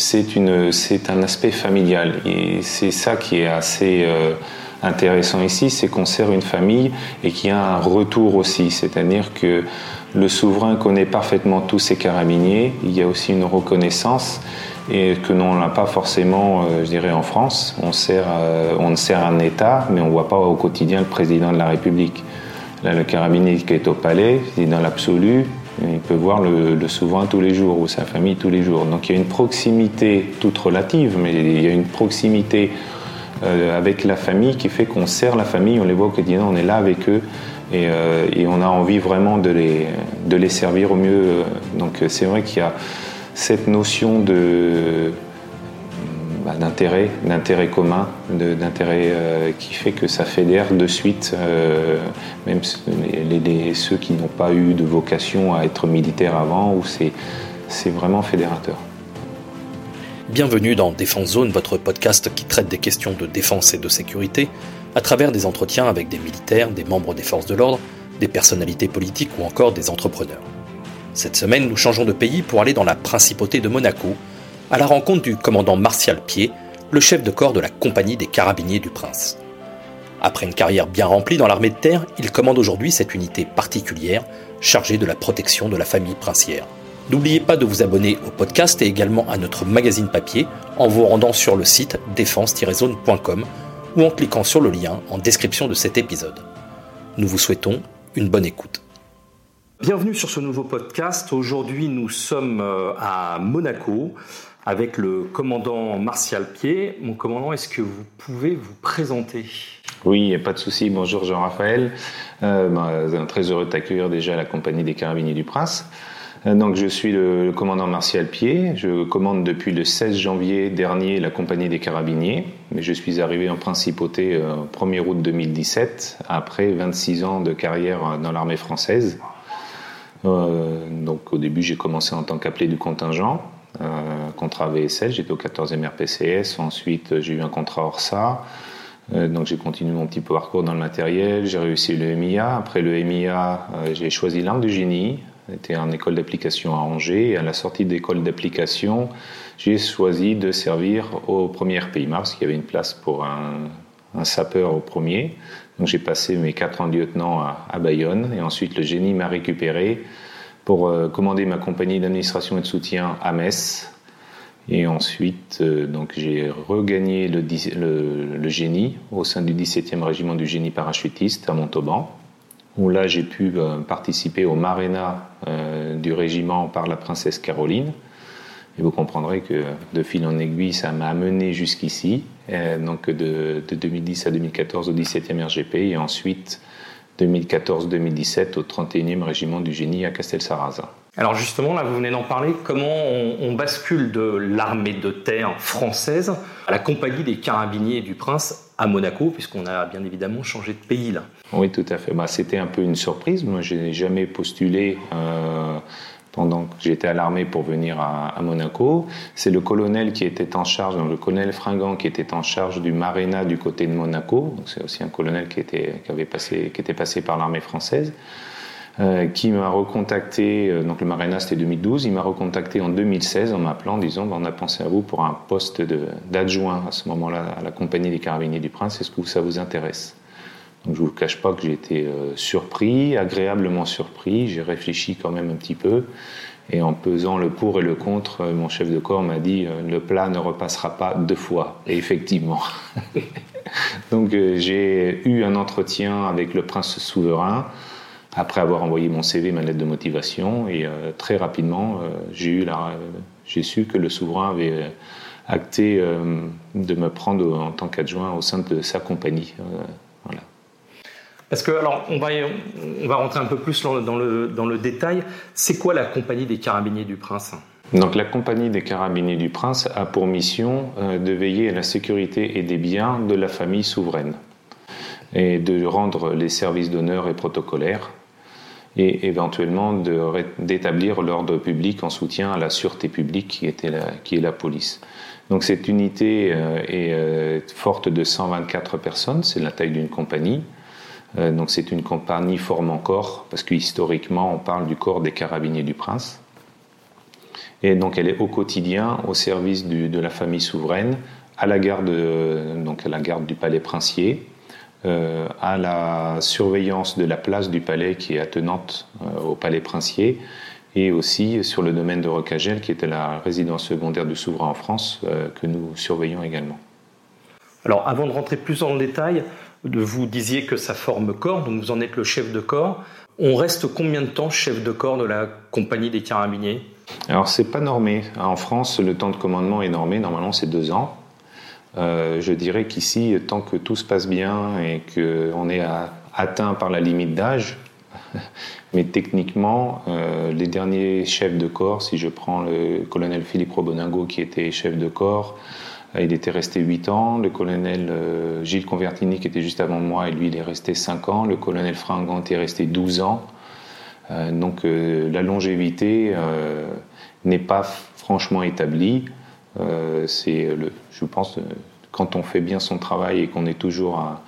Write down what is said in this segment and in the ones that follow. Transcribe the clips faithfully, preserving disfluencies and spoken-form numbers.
c'est un aspect familial. Et c'est ça qui est assez euh, intéressant ici, c'est qu'on sert une famille et qu'il y a un retour aussi. C'est-à-dire que le souverain connaît parfaitement tous ses carabiniers. Il y a aussi une reconnaissance et que l'on n'a pas forcément, euh, je dirais, en France. On sert, euh, on sert un État, mais on ne voit pas au quotidien le président de la République. Là, le carabinier qui est au palais, il est dans l'absolu. Il peut voir le, le souverain tous les jours ou sa famille tous les jours. Donc il y a une proximité toute relative, mais il y a une proximité euh, avec la famille qui fait qu'on sert la famille, on les voit au quotidien, on est là avec eux et, euh, et on a envie vraiment de les, de les servir au mieux. Donc c'est vrai qu'il y a cette notion de, bah, d'intérêt, d'intérêt commun, de, d'intérêt euh, qui fait que ça fédère de suite, euh, même les, les, ceux qui n'ont pas eu de vocation à être militaires avant, où c'est, c'est vraiment fédérateur. Bienvenue dans Défense Zone, votre podcast qui traite des questions de défense et de sécurité à travers des entretiens avec des militaires, des membres des forces de l'ordre, des personnalités politiques ou encore des entrepreneurs. Cette semaine, nous changeons de pays pour aller dans la principauté de Monaco, à la rencontre du commandant Martial Pied, le chef de corps de la compagnie des carabiniers du Prince. Après une carrière bien remplie dans l'armée de terre, il commande aujourd'hui cette unité particulière chargée de la protection de la famille princière. N'oubliez pas de vous abonner au podcast et également à notre magazine papier en vous rendant sur le site défense tiret zone point com ou en cliquant sur le lien en description de cet épisode. Nous vous souhaitons une bonne écoute. Bienvenue sur ce nouveau podcast. Aujourd'hui, nous sommes à Monaco avec le commandant Martial Pied. Mon commandant, est-ce que vous pouvez vous présenter ? Oui, pas de souci. Bonjour Jean-Raphaël. Euh, ben, très heureux de t'accueillir déjà à la compagnie des Carabiniers du Prince. Euh, donc, je suis le, le commandant Martial Pied. Je commande depuis le seize janvier dernier la compagnie des Carabiniers. Mais je suis arrivé en principauté euh, premier août deux mille dix-sept, après vingt-six ans de carrière dans l'armée française. Euh, donc au début j'ai commencé en tant qu'appelé du contingent, euh, contrat V S L, j'étais au quatorzième R P C S, ensuite j'ai eu un contrat Orsa, euh, donc j'ai continué mon petit parcours dans le matériel, j'ai réussi le M I A, après le M I A euh, j'ai choisi l'arme du génie, j'étais en école d'application à Angers, et à la sortie de l'école d'application j'ai choisi de servir au premier R P I M A R parce qu'il y avait une place pour un, un sapeur au premier. Donc j'ai passé mes quatre ans de lieutenant à, à Bayonne et ensuite le génie m'a récupéré pour euh, commander ma compagnie d'administration et de soutien à Metz. Et ensuite euh, donc j'ai regagné le, le, le génie au sein du dix-septième régiment du génie parachutiste à Montauban, où là j'ai pu euh, participer au Maréna euh, du régiment par la Princesse Caroline. Et vous comprendrez que de fil en aiguille, ça m'a amené jusqu'ici, donc de, de deux mille dix à deux mille quatorze au dix-septième R G P et ensuite deux mille quatorze deux mille dix-sept au trente et unième régiment du génie à Castel-Sarrasin. Alors justement, là vous venez d'en parler, comment on, on bascule de l'armée de terre française à la compagnie des carabiniers du Prince à Monaco, puisqu'on a bien évidemment changé de pays là. Oui, tout à fait. Bah, c'était un peu une surprise. Moi, je n'ai jamais postulé... Euh, pendant que j'étais à l'armée pour venir à, à Monaco. C'est le colonel qui était en charge, donc le colonel Fringant qui était en charge du Maréna du côté de Monaco. Donc c'est aussi un colonel qui était, qui avait passé, qui était passé par l'armée française, euh, qui m'a recontacté, euh, donc le Maréna c'était deux mille douze, il m'a recontacté en deux mille seize en m'appelant, disant bah, on a pensé à vous pour un poste de, d'adjoint à ce moment-là à la compagnie des Carabiniers du Prince, est-ce que ça vous intéresse ? Donc je ne vous cache pas que j'ai été euh, surpris, agréablement surpris, j'ai réfléchi quand même un petit peu, et en pesant le pour et le contre, euh, mon chef de corps m'a dit euh, « le plat ne repassera pas deux fois », et effectivement. Donc euh, j'ai eu un entretien avec le prince souverain, après avoir envoyé mon C V, ma lettre de motivation, et euh, très rapidement, euh, j'ai, eu la, euh, j'ai su que le souverain avait... Euh, acté euh, de me prendre en tant qu'adjoint au sein de sa compagnie, euh, voilà. Parce que, alors, on va, on va rentrer un peu plus dans le, dans le, dans le détail. C'est quoi la compagnie des Carabiniers du Prince ? Donc, la compagnie des Carabiniers du Prince a pour mission euh, de veiller à la sécurité et des biens de la famille souveraine et de rendre les services d'honneur et protocolaires et éventuellement de ré- d'établir l'ordre public en soutien à la sûreté publique qui, était la, qui est la police. Donc, cette unité euh, est euh, forte de cent vingt-quatre personnes, c'est la taille d'une compagnie. Donc c'est une compagnie formant corps, parce que historiquement on parle du corps des Carabiniers du Prince. Et donc elle est au quotidien au service du, de la famille souveraine, à la garde, donc à la garde du palais princier, euh, à la surveillance de la place du palais qui est attenante euh, au palais princier, et aussi sur le domaine de Roc Agel, qui était la résidence secondaire du souverain en France, euh, que nous surveillons également. Alors, avant de rentrer plus dans le détail, vous disiez que ça forme corps, donc vous en êtes le chef de corps. On reste combien de temps chef de corps de la compagnie des carabiniers ? Alors, c'est pas normé. En France, le temps de commandement est normé. Normalement, c'est deux ans. Euh, je dirais qu'ici, tant que tout se passe bien et qu'on est à, atteint par la limite d'âge, mais techniquement, euh, les derniers chefs de corps, si je prends le colonel Philippe Robonango qui était chef de corps, il était resté huit ans, le colonel euh, Gilles Convertini qui était juste avant moi, et lui il est resté cinq ans, le colonel Fringant est resté douze ans, euh, donc euh, la longévité euh, n'est pas franchement établie, euh, c'est le, je pense euh, quand on fait bien son travail et qu'on est toujours à,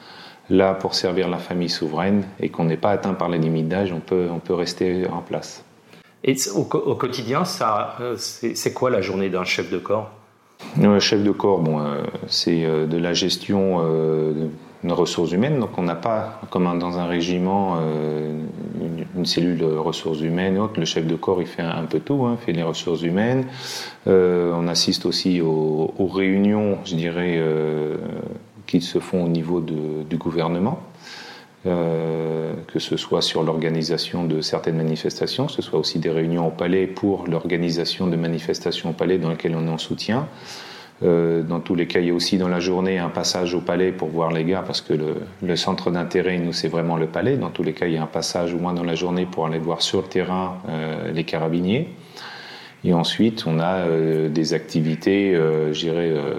là pour servir la famille souveraine et qu'on n'est pas atteint par la limite d'âge, on peut, on peut rester en place. Et au, au quotidien, ça, euh, c'est, c'est quoi la journée d'un chef de corps ? Le chef de corps, bon, euh, c'est euh, de la gestion euh, de ressources humaines. Donc, on n'a pas, comme un, dans un régiment, euh, une, une cellule ressources humaines et autres. Le chef de corps, il fait un, un peu tout, hein, il fait les ressources humaines. Euh, on assiste aussi aux, aux réunions, je dirais, euh, qui se font au niveau de, du gouvernement, euh, que ce soit sur l'organisation de certaines manifestations, que ce soit aussi des réunions au palais pour l'organisation de manifestations au palais dans lesquelles on est en soutien. Euh, dans tous les cas, il y a aussi dans la journée un passage au palais pour voir les gars, parce que le, le centre d'intérêt, nous, c'est vraiment le palais. Dans tous les cas, il y a un passage au moins dans la journée pour aller voir sur le terrain euh, les carabiniers. Et ensuite, on a euh, des activités, euh, je dirais... Euh,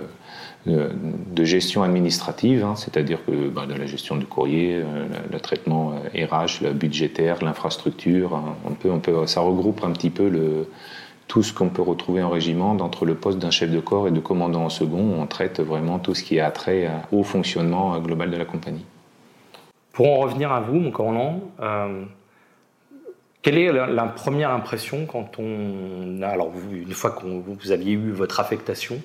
de gestion administrative, hein, c'est-à-dire que ben, de la gestion du courrier, euh, le, le traitement euh, R H, le budgétaire, l'infrastructure, hein, on peut, on peut, ça regroupe un petit peu le, tout ce qu'on peut retrouver en régiment, entre le poste d'un chef de corps et de commandant en second, on traite vraiment tout ce qui a trait au fonctionnement global de la compagnie. Pour en revenir à vous, mon colonel, euh, quelle est la, la première impression quand on a, alors vous, une fois que vous aviez eu votre affectation,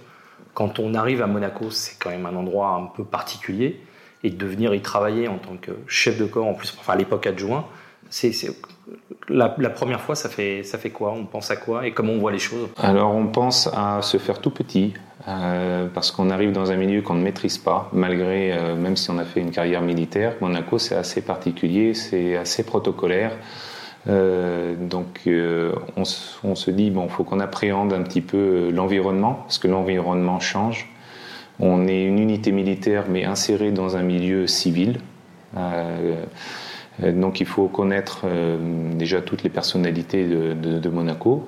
quand on arrive à Monaco, c'est quand même un endroit un peu particulier, et de venir y travailler en tant que chef de corps, en plus, enfin à l'époque adjoint, c'est, c'est la, la première fois, ça fait, ça fait quoi ? On pense à quoi ? Et comment on voit les choses ? Alors on pense à se faire tout petit, euh, parce qu'on arrive dans un milieu qu'on ne maîtrise pas, malgré, euh, même si on a fait une carrière militaire, Monaco c'est assez particulier, c'est assez protocolaire. Euh, donc euh, on, on se dit bon, faut qu'on appréhende un petit peu l'environnement, parce que l'environnement change. On est une unité militaire mais insérée dans un milieu civil, euh, donc il faut connaître euh, déjà toutes les personnalités de, de, de Monaco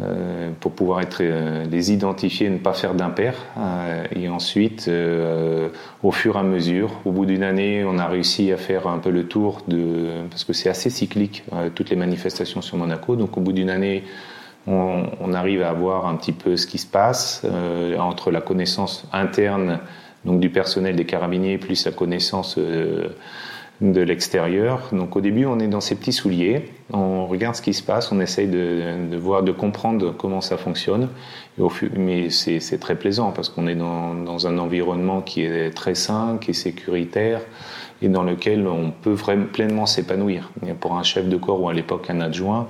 euh, pour pouvoir être, euh, les identifier et ne pas faire d'impair, euh, et ensuite euh, au fur et à mesure, au bout d'une année, on a réussi à faire un peu le tour de, parce que c'est assez cyclique, euh, toutes les manifestations sur Monaco, donc au bout d'une année on, on arrive à voir un petit peu ce qui se passe, euh, entre la connaissance interne donc du personnel des carabiniers plus la connaissance euh, de l'extérieur. Donc au début on est dans ces petits souliers, on regarde ce qui se passe, on essaye de, de voir, de comprendre comment ça fonctionne, et au, mais c'est, c'est très plaisant parce qu'on est dans, dans un environnement qui est très sain, qui est sécuritaire et dans lequel on peut vraiment, pleinement s'épanouir. Et pour un chef de corps ou à l'époque un adjoint,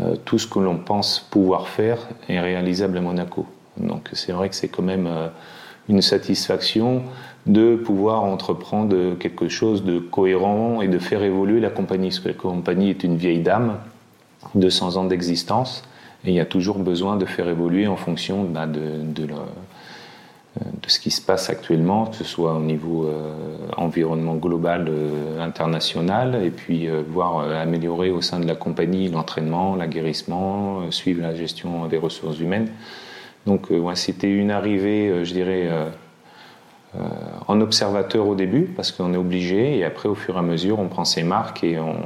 euh, tout ce que l'on pense pouvoir faire est réalisable à Monaco. Donc c'est vrai que c'est quand même euh, une satisfaction de pouvoir entreprendre quelque chose de cohérent et de faire évoluer la compagnie. Parce que la compagnie est une vieille dame, deux cents ans d'existence, et il y a toujours besoin de faire évoluer en fonction bah, de, de, le, de ce qui se passe actuellement, que ce soit au niveau euh, environnement global, euh, international, et puis euh, voir euh, améliorer au sein de la compagnie l'entraînement, l'aguerrissement, euh, suivre la gestion des ressources humaines. Donc euh, ouais, c'était une arrivée, euh, je dirais... Euh, Euh, en observateur au début, parce qu'on est obligé, et après au fur et à mesure on prend ses marques et on,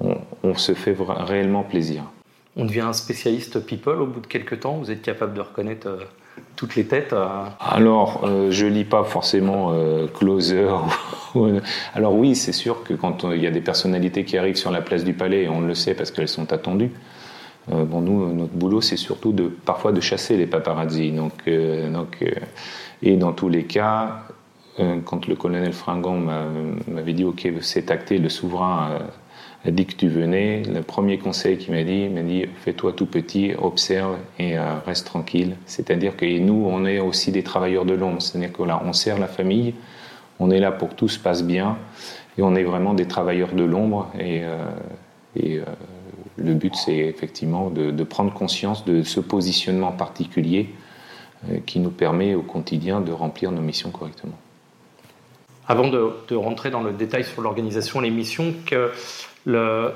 on, on se fait vra- réellement plaisir. On devient un spécialiste people au bout de quelques temps, vous êtes capable de reconnaître euh, toutes les têtes euh... Alors euh, je lis pas forcément euh, closer alors oui, c'est sûr que quand il y a des personnalités qui arrivent sur la place du palais, on le sait parce qu'elles sont attendues. Euh, bon, nous, notre boulot, c'est surtout de, parfois de chasser les paparazzis. Donc, euh, donc, euh, et dans tous les cas, euh, quand le colonel Fringant m'a, m'avait dit « Ok, c'est acté, le souverain euh, a dit que tu venais », le premier conseil qu'il m'a dit, il m'a dit « Fais-toi tout petit, observe et euh, reste tranquille ». C'est-à-dire que nous, on est aussi des travailleurs de l'ombre. C'est-à-dire que là, on sert la famille, on est là pour que tout se passe bien, et on est vraiment des travailleurs de l'ombre. Et... Euh, et euh, le but, c'est effectivement de, de prendre conscience de ce positionnement particulier euh, qui nous permet au quotidien de remplir nos missions correctement. Avant de, de rentrer dans le détail sur l'organisation et les missions, que le,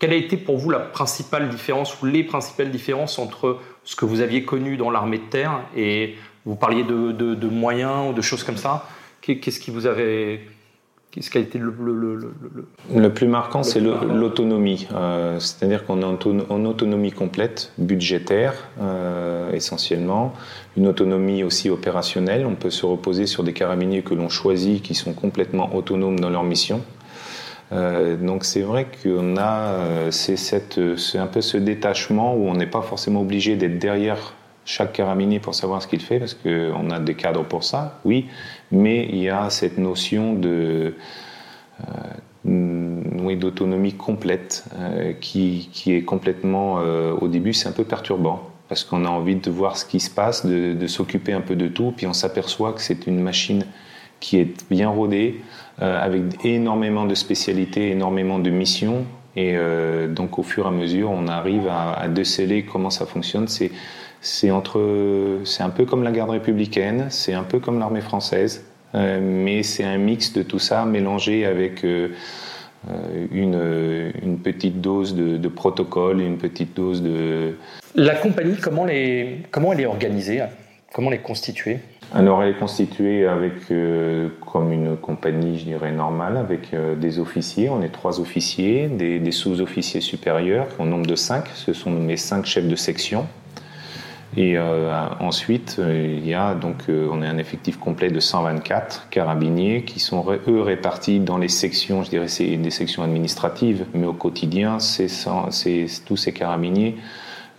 quelle a été pour vous la principale différence ou les principales différences entre ce que vous aviez connu dans l'armée de terre et vous parliez de, de, de moyens ou de choses comme ça? Qu'est-ce qui vous avait... Qu'est-ce qui a été le, le, le, le, le plus marquant, le c'est le, l'autonomie. Euh, c'est-à-dire qu'on est en, en autonomie complète, budgétaire euh, essentiellement, une autonomie aussi opérationnelle. On peut se reposer sur des carabiniers que l'on choisit, qui sont complètement autonomes dans leur mission. Euh, donc c'est vrai qu'on a euh, c'est cette, c'est un peu ce détachement où on n'est pas forcément obligé d'être derrière chaque carabinier pour savoir ce qu'il fait, parce qu'on a des cadres pour ça, oui, mais il y a cette notion de, euh, d'autonomie complète euh, qui, qui est complètement, euh, au début, c'est un peu perturbant, parce qu'on a envie de voir ce qui se passe, de, de s'occuper un peu de tout, puis on s'aperçoit que c'est une machine qui est bien rodée, euh, avec énormément de spécialités, énormément de missions, et euh, donc au fur et à mesure, on arrive à, à déceler comment ça fonctionne, c'est C'est, entre, c'est un peu comme la garde républicaine, c'est un peu comme l'armée française, euh, mais c'est un mix de tout ça mélangé avec euh, une, une petite dose de, de protocole, une petite dose de... La compagnie, comment, les, comment elle est organisée? Comment elle est constituée? Alors elle est constituée avec, euh, comme une compagnie, je dirais, normale, avec euh, des officiers. On est trois officiers, des, des sous-officiers supérieurs, au nombre de cinq. Ce sont nommés cinq chefs de section. Et euh, ensuite, il y a donc, euh, on a un effectif complet de cent vingt-quatre carabiniers qui sont eux répartis dans les sections, je dirais c'est des sections administratives, mais au quotidien, c'est, c'est, tous ces carabiniers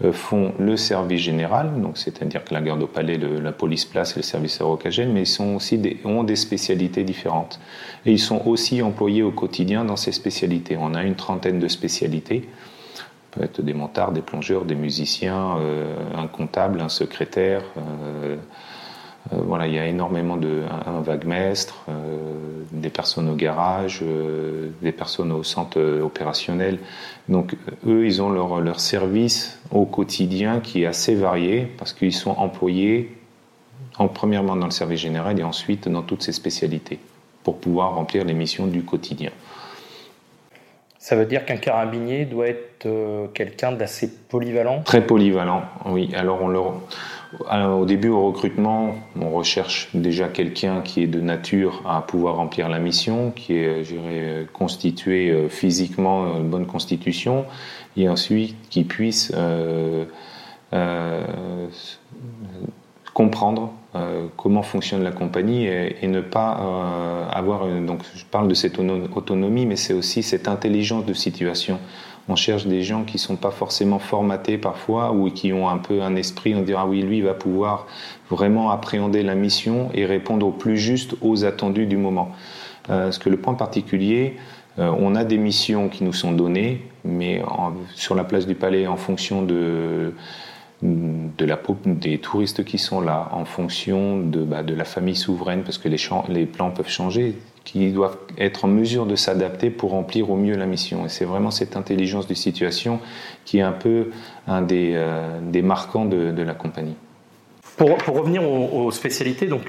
euh, font le service général, donc c'est-à-dire que la garde au palais, le, la police place et le service à Roc Agel, mais ils sont aussi des, ont des spécialités différentes. Et ils sont aussi employés au quotidien dans ces spécialités. On a une trentaine de spécialités. Peut être des montards, des plongeurs, des musiciens, euh, un comptable, un secrétaire. Euh, euh, voilà, il y a énormément de un, un vaguemestre, euh, des personnes au garage, euh, des personnes au centre opérationnel. Donc eux, ils ont leur leur service au quotidien qui est assez varié parce qu'ils sont employés en premièrement dans le service général et ensuite dans toutes ces spécialités pour pouvoir remplir les missions du quotidien. Ça veut dire qu'un carabinier doit être euh, quelqu'un d'assez polyvalent? Très polyvalent, oui. Alors, on leur... Alors, au début, au recrutement, on recherche déjà quelqu'un qui est de nature à pouvoir remplir la mission, qui est, je dirais, constitué euh, physiquement, une bonne constitution, et ensuite qui puisse euh, euh, comprendre euh, comment fonctionne la compagnie et, et ne pas euh, avoir... Une, donc je parle de cette autonomie, mais c'est aussi cette intelligence de situation. On cherche des gens qui ne sont pas forcément formatés parfois ou qui ont un peu un esprit, on dira ah oui, lui, il va pouvoir vraiment appréhender la mission et répondre au plus juste aux attendus du moment. Euh, parce que le point particulier... On a des missions qui nous sont données, mais en, sur la place du Palais, en fonction de, de la, des touristes qui sont là, en fonction de, bah, de la famille souveraine, parce que les, les plans peuvent changer, qui doivent être en mesure de s'adapter pour remplir au mieux la mission. Et c'est vraiment cette intelligence des situations qui est un peu un des, euh, des marquants de, de la compagnie. Pour, pour revenir aux, aux spécialités, donc...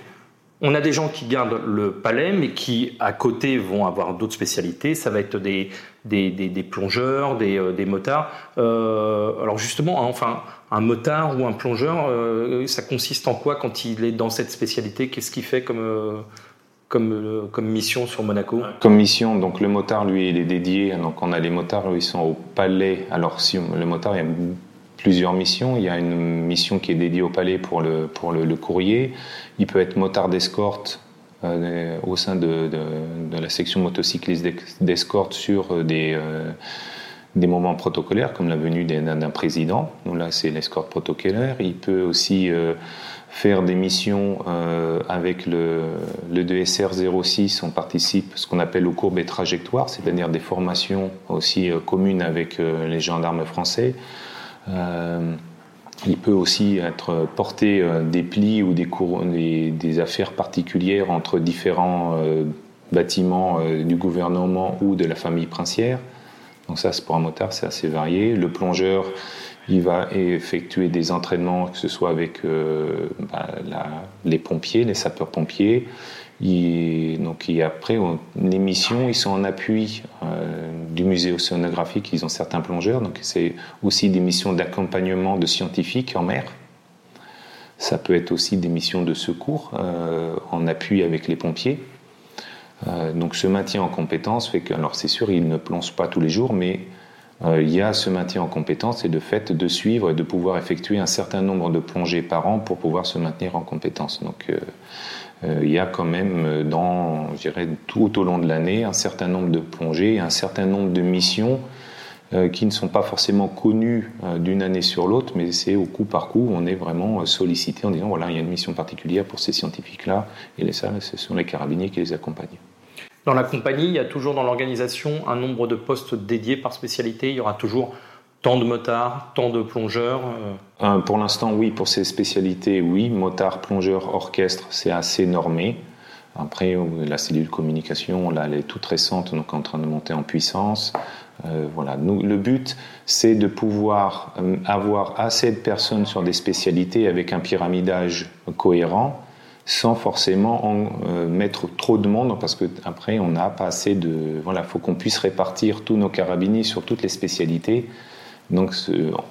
On a des gens qui gardent le palais, mais qui, à côté, vont avoir d'autres spécialités. Ça va être des, des, des, des plongeurs, des, euh, des motards. Euh, alors justement, hein, enfin, un motard ou un plongeur, euh, ça consiste en quoi quand il est dans cette spécialité? Qu'est-ce qu'il fait comme, euh, comme, euh, comme mission sur Monaco? Comme mission, donc le motard, lui, il est dédié. Donc on a les motards, ils sont au palais. Alors si on, le motard, il y a plusieurs missions. Il y a une mission qui est dédiée au palais pour le, pour le, le courrier. Il peut être motard d'escorte euh, au sein de, de, de la section motocycliste d'escorte sur des, euh, des moments protocolaires comme la venue d'un président, donc là c'est l'escorte protocolaire. Il peut aussi euh, faire des missions euh, avec le, le D S R zéro six, on participe à ce qu'on appelle aux courbes et trajectoires, c'est-à-dire des formations aussi euh, communes avec euh, les gendarmes français. Euh, il peut aussi être porter euh, des plis ou des, cours, des, des affaires particulières entre différents euh, bâtiments euh, du gouvernement ou de la famille princière. Donc ça, c'est pour un motard, c'est assez varié. Le plongeur, il va effectuer des entraînements, que ce soit avec euh, bah, la, les pompiers, les sapeurs-pompiers. Il, donc il, après, on, les missions, ils sont en appui euh, du musée océanographique. Ils ont certains plongeurs. Donc c'est aussi des missions d'accompagnement de scientifiques en mer. Ça peut être aussi des missions de secours euh, en appui avec les pompiers. Euh, donc ce maintien en compétence fait que, alors c'est sûr, il ne plonge pas tous les jours, mais euh, il y a ce maintien en compétence et de fait de suivre et de pouvoir effectuer un certain nombre de plongées par an pour pouvoir se maintenir en compétence. Donc euh, euh, il y a quand même dans, je dirais, tout au long de l'année un certain nombre de plongées, un certain nombre de missions euh, qui ne sont pas forcément connues euh, d'une année sur l'autre, mais c'est au coup par coup, on est vraiment sollicité en disant voilà, il y a une mission particulière pour ces scientifiques-là, et les salles, ce sont les carabiniers qui les accompagnent. Dans la compagnie, il y a toujours dans l'organisation un nombre de postes dédiés par spécialité. Il y aura toujours tant de motards, tant de plongeurs. Euh, pour l'instant, oui, pour ces spécialités, oui. Motards, plongeurs, orchestre, c'est assez normé. Après, la cellule communication, là, elle est toute récente, donc en train de monter en puissance. Euh, voilà. Nous, le but, c'est de pouvoir avoir assez de personnes sur des spécialités avec un pyramidage cohérent, sans forcément en, euh, mettre trop de monde, parce qu'après, on n'a pas assez de... Voilà, il faut qu'on puisse répartir tous nos carabiniers sur toutes les spécialités. Donc,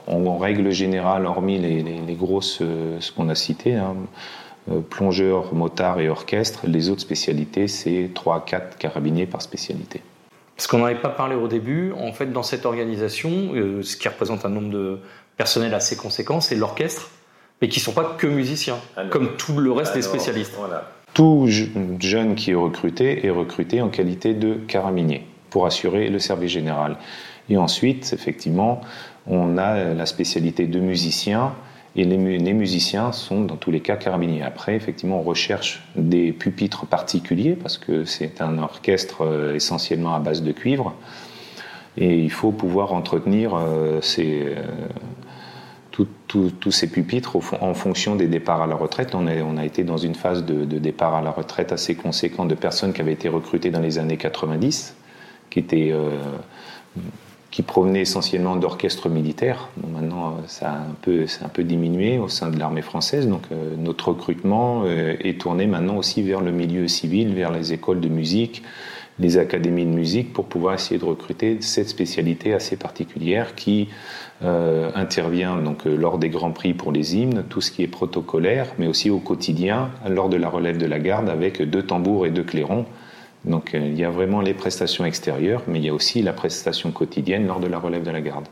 en, en règle générale, hormis les, les, les grosses, ce qu'on a cité, hein, euh, plongeurs, motards et orchestre, les autres spécialités, c'est trois à quatre carabiniers par spécialité. Parce qu'on n'en avait pas parlé au début, en fait, dans cette organisation, euh, ce qui représente un nombre de personnels assez conséquent, c'est l'orchestre, mais qui ne sont pas que musiciens, alors, comme tout le reste alors, des spécialistes. Voilà. Tout jeune qui est recruté est recruté en qualité de carabinier pour assurer le service général. Et ensuite, effectivement, on a la spécialité de musicien, et les, les musiciens sont dans tous les cas carabiniers. Après, effectivement, on recherche des pupitres particuliers, parce que c'est un orchestre essentiellement à base de cuivre, et il faut pouvoir entretenir euh, ces... Euh, tous ces pupitres en fonction des départs à la retraite. On a, on a été dans une phase de, de départ à la retraite assez conséquente de personnes qui avaient été recrutées dans les années quatre-vingt-dix, qui, étaient, euh, qui provenaient essentiellement d'orchestres militaires. Bon, maintenant, ça a un peu, ça a un peu diminué au sein de l'armée française. Donc, euh, notre recrutement euh, est tourné maintenant aussi vers le milieu civil, vers les écoles de musique, les académies de musique, pour pouvoir essayer de recruter cette spécialité assez particulière qui euh, intervient donc, lors des grands prix pour les hymnes, tout ce qui est protocolaire, mais aussi au quotidien, lors de la relève de la garde, avec deux tambours et deux clairons. Donc euh, il y a vraiment les prestations extérieures, mais il y a aussi la prestation quotidienne lors de la relève de la garde.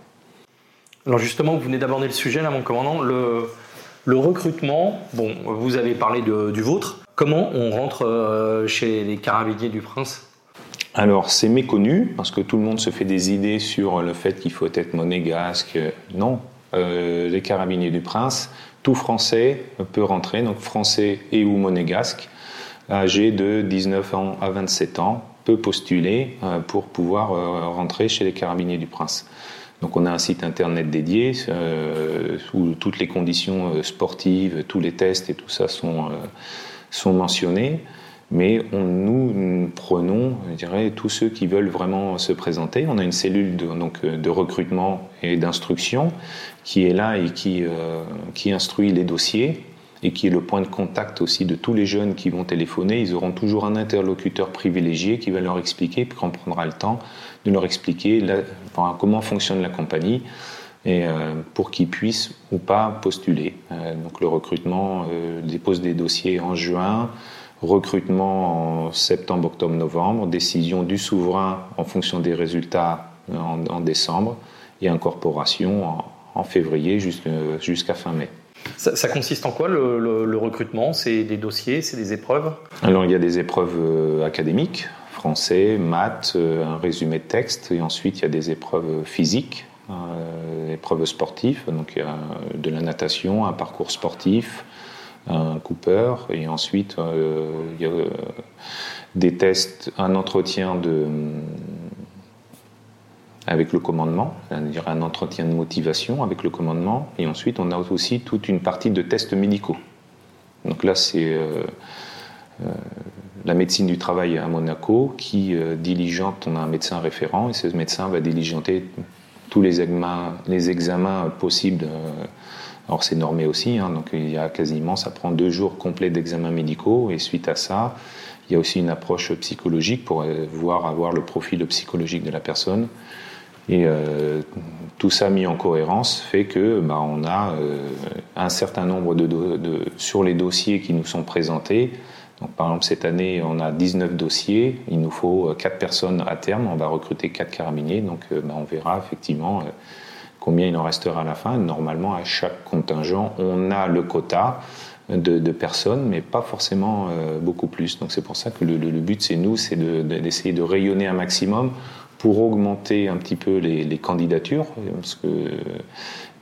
Alors justement, vous venez d'aborder le sujet, là, mon commandant, le, le recrutement. Bon, vous avez parlé de, du vôtre. Comment on rentre euh, chez les carabiniers du Prince ? Alors, c'est méconnu, parce que tout le monde se fait des idées sur le fait qu'il faut être monégasque. Non, euh, les carabiniers du Prince, tout Français peut rentrer, donc Français et ou monégasque, âgé de dix-neuf ans à vingt-sept ans, peut postuler euh, pour pouvoir euh, rentrer chez les carabiniers du Prince. Donc on a un site internet dédié, euh, où toutes les conditions euh, sportives, tous les tests et tout ça sont, euh, sont mentionnés. Mais on, nous, nous prenons, je dirais, tous ceux qui veulent vraiment se présenter. On a une cellule de, donc, de recrutement et d'instruction qui est là et qui, euh, qui instruit les dossiers et qui est le point de contact aussi de tous les jeunes qui vont téléphoner. Ils auront toujours un interlocuteur privilégié qui va leur expliquer, puis qu'on prendra le temps de leur expliquer la, enfin, comment fonctionne la compagnie et euh, pour qu'ils puissent ou pas postuler. Euh, donc le recrutement euh, dépose des dossiers en juin, recrutement en septembre, octobre, novembre, décision du souverain en fonction des résultats en, en décembre et incorporation en, en février jusqu'à, jusqu'à fin mai. Ça, ça consiste en quoi le, le, le recrutement ? C'est des dossiers, c'est des épreuves ? Alors il y a des épreuves académiques, français, maths, un résumé de texte, et ensuite il y a des épreuves physiques, euh, épreuves sportives, donc il y a de la natation, un parcours sportif, un Cooper, et ensuite euh, il y a euh, des tests, un entretien de, avec le commandement, c'est-à-dire un entretien de motivation avec le commandement, et ensuite on a aussi toute une partie de tests médicaux. Donc là c'est euh, euh, la médecine du travail à Monaco qui euh, diligente, on a un médecin référent, et ce médecin va diligenter tous les examens, les examens possibles. Alors c'est normé aussi, hein, donc il y a quasiment, ça prend deux jours complets d'examens médicaux, et suite à ça, il y a aussi une approche psychologique pour voir avoir le profil psychologique de la personne, et euh, tout ça mis en cohérence fait que bah, on a euh, un certain nombre de, do- de sur les dossiers qui nous sont présentés. Donc par exemple cette année on a dix-neuf dossiers, il nous faut quatre personnes à terme, on va recruter quatre carabiniers, donc euh, bah, on verra effectivement euh, combien il en restera à la fin. Normalement, à chaque contingent, on a le quota de, de personnes, mais pas forcément euh, beaucoup plus. Donc c'est pour ça que le, le, le but, c'est nous, c'est de, de, d'essayer de rayonner un maximum pour augmenter un petit peu les, les candidatures, parce que,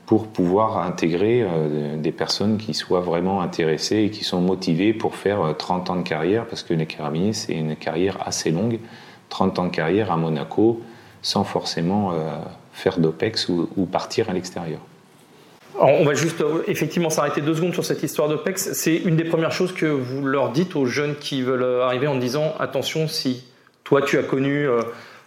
pour pouvoir intégrer euh, des personnes qui soient vraiment intéressées et qui sont motivées pour faire trente ans de carrière, parce que les carabiniers, c'est une carrière assez longue. trente ans de carrière à Monaco, sans forcément... Euh, faire d'OPEX ou, ou partir à l'extérieur. Alors, on va juste euh, effectivement s'arrêter deux secondes sur cette histoire d'OPEX. C'est une des premières choses que vous leur dites aux jeunes qui veulent arriver en disant « Attention, si toi tu as connu euh,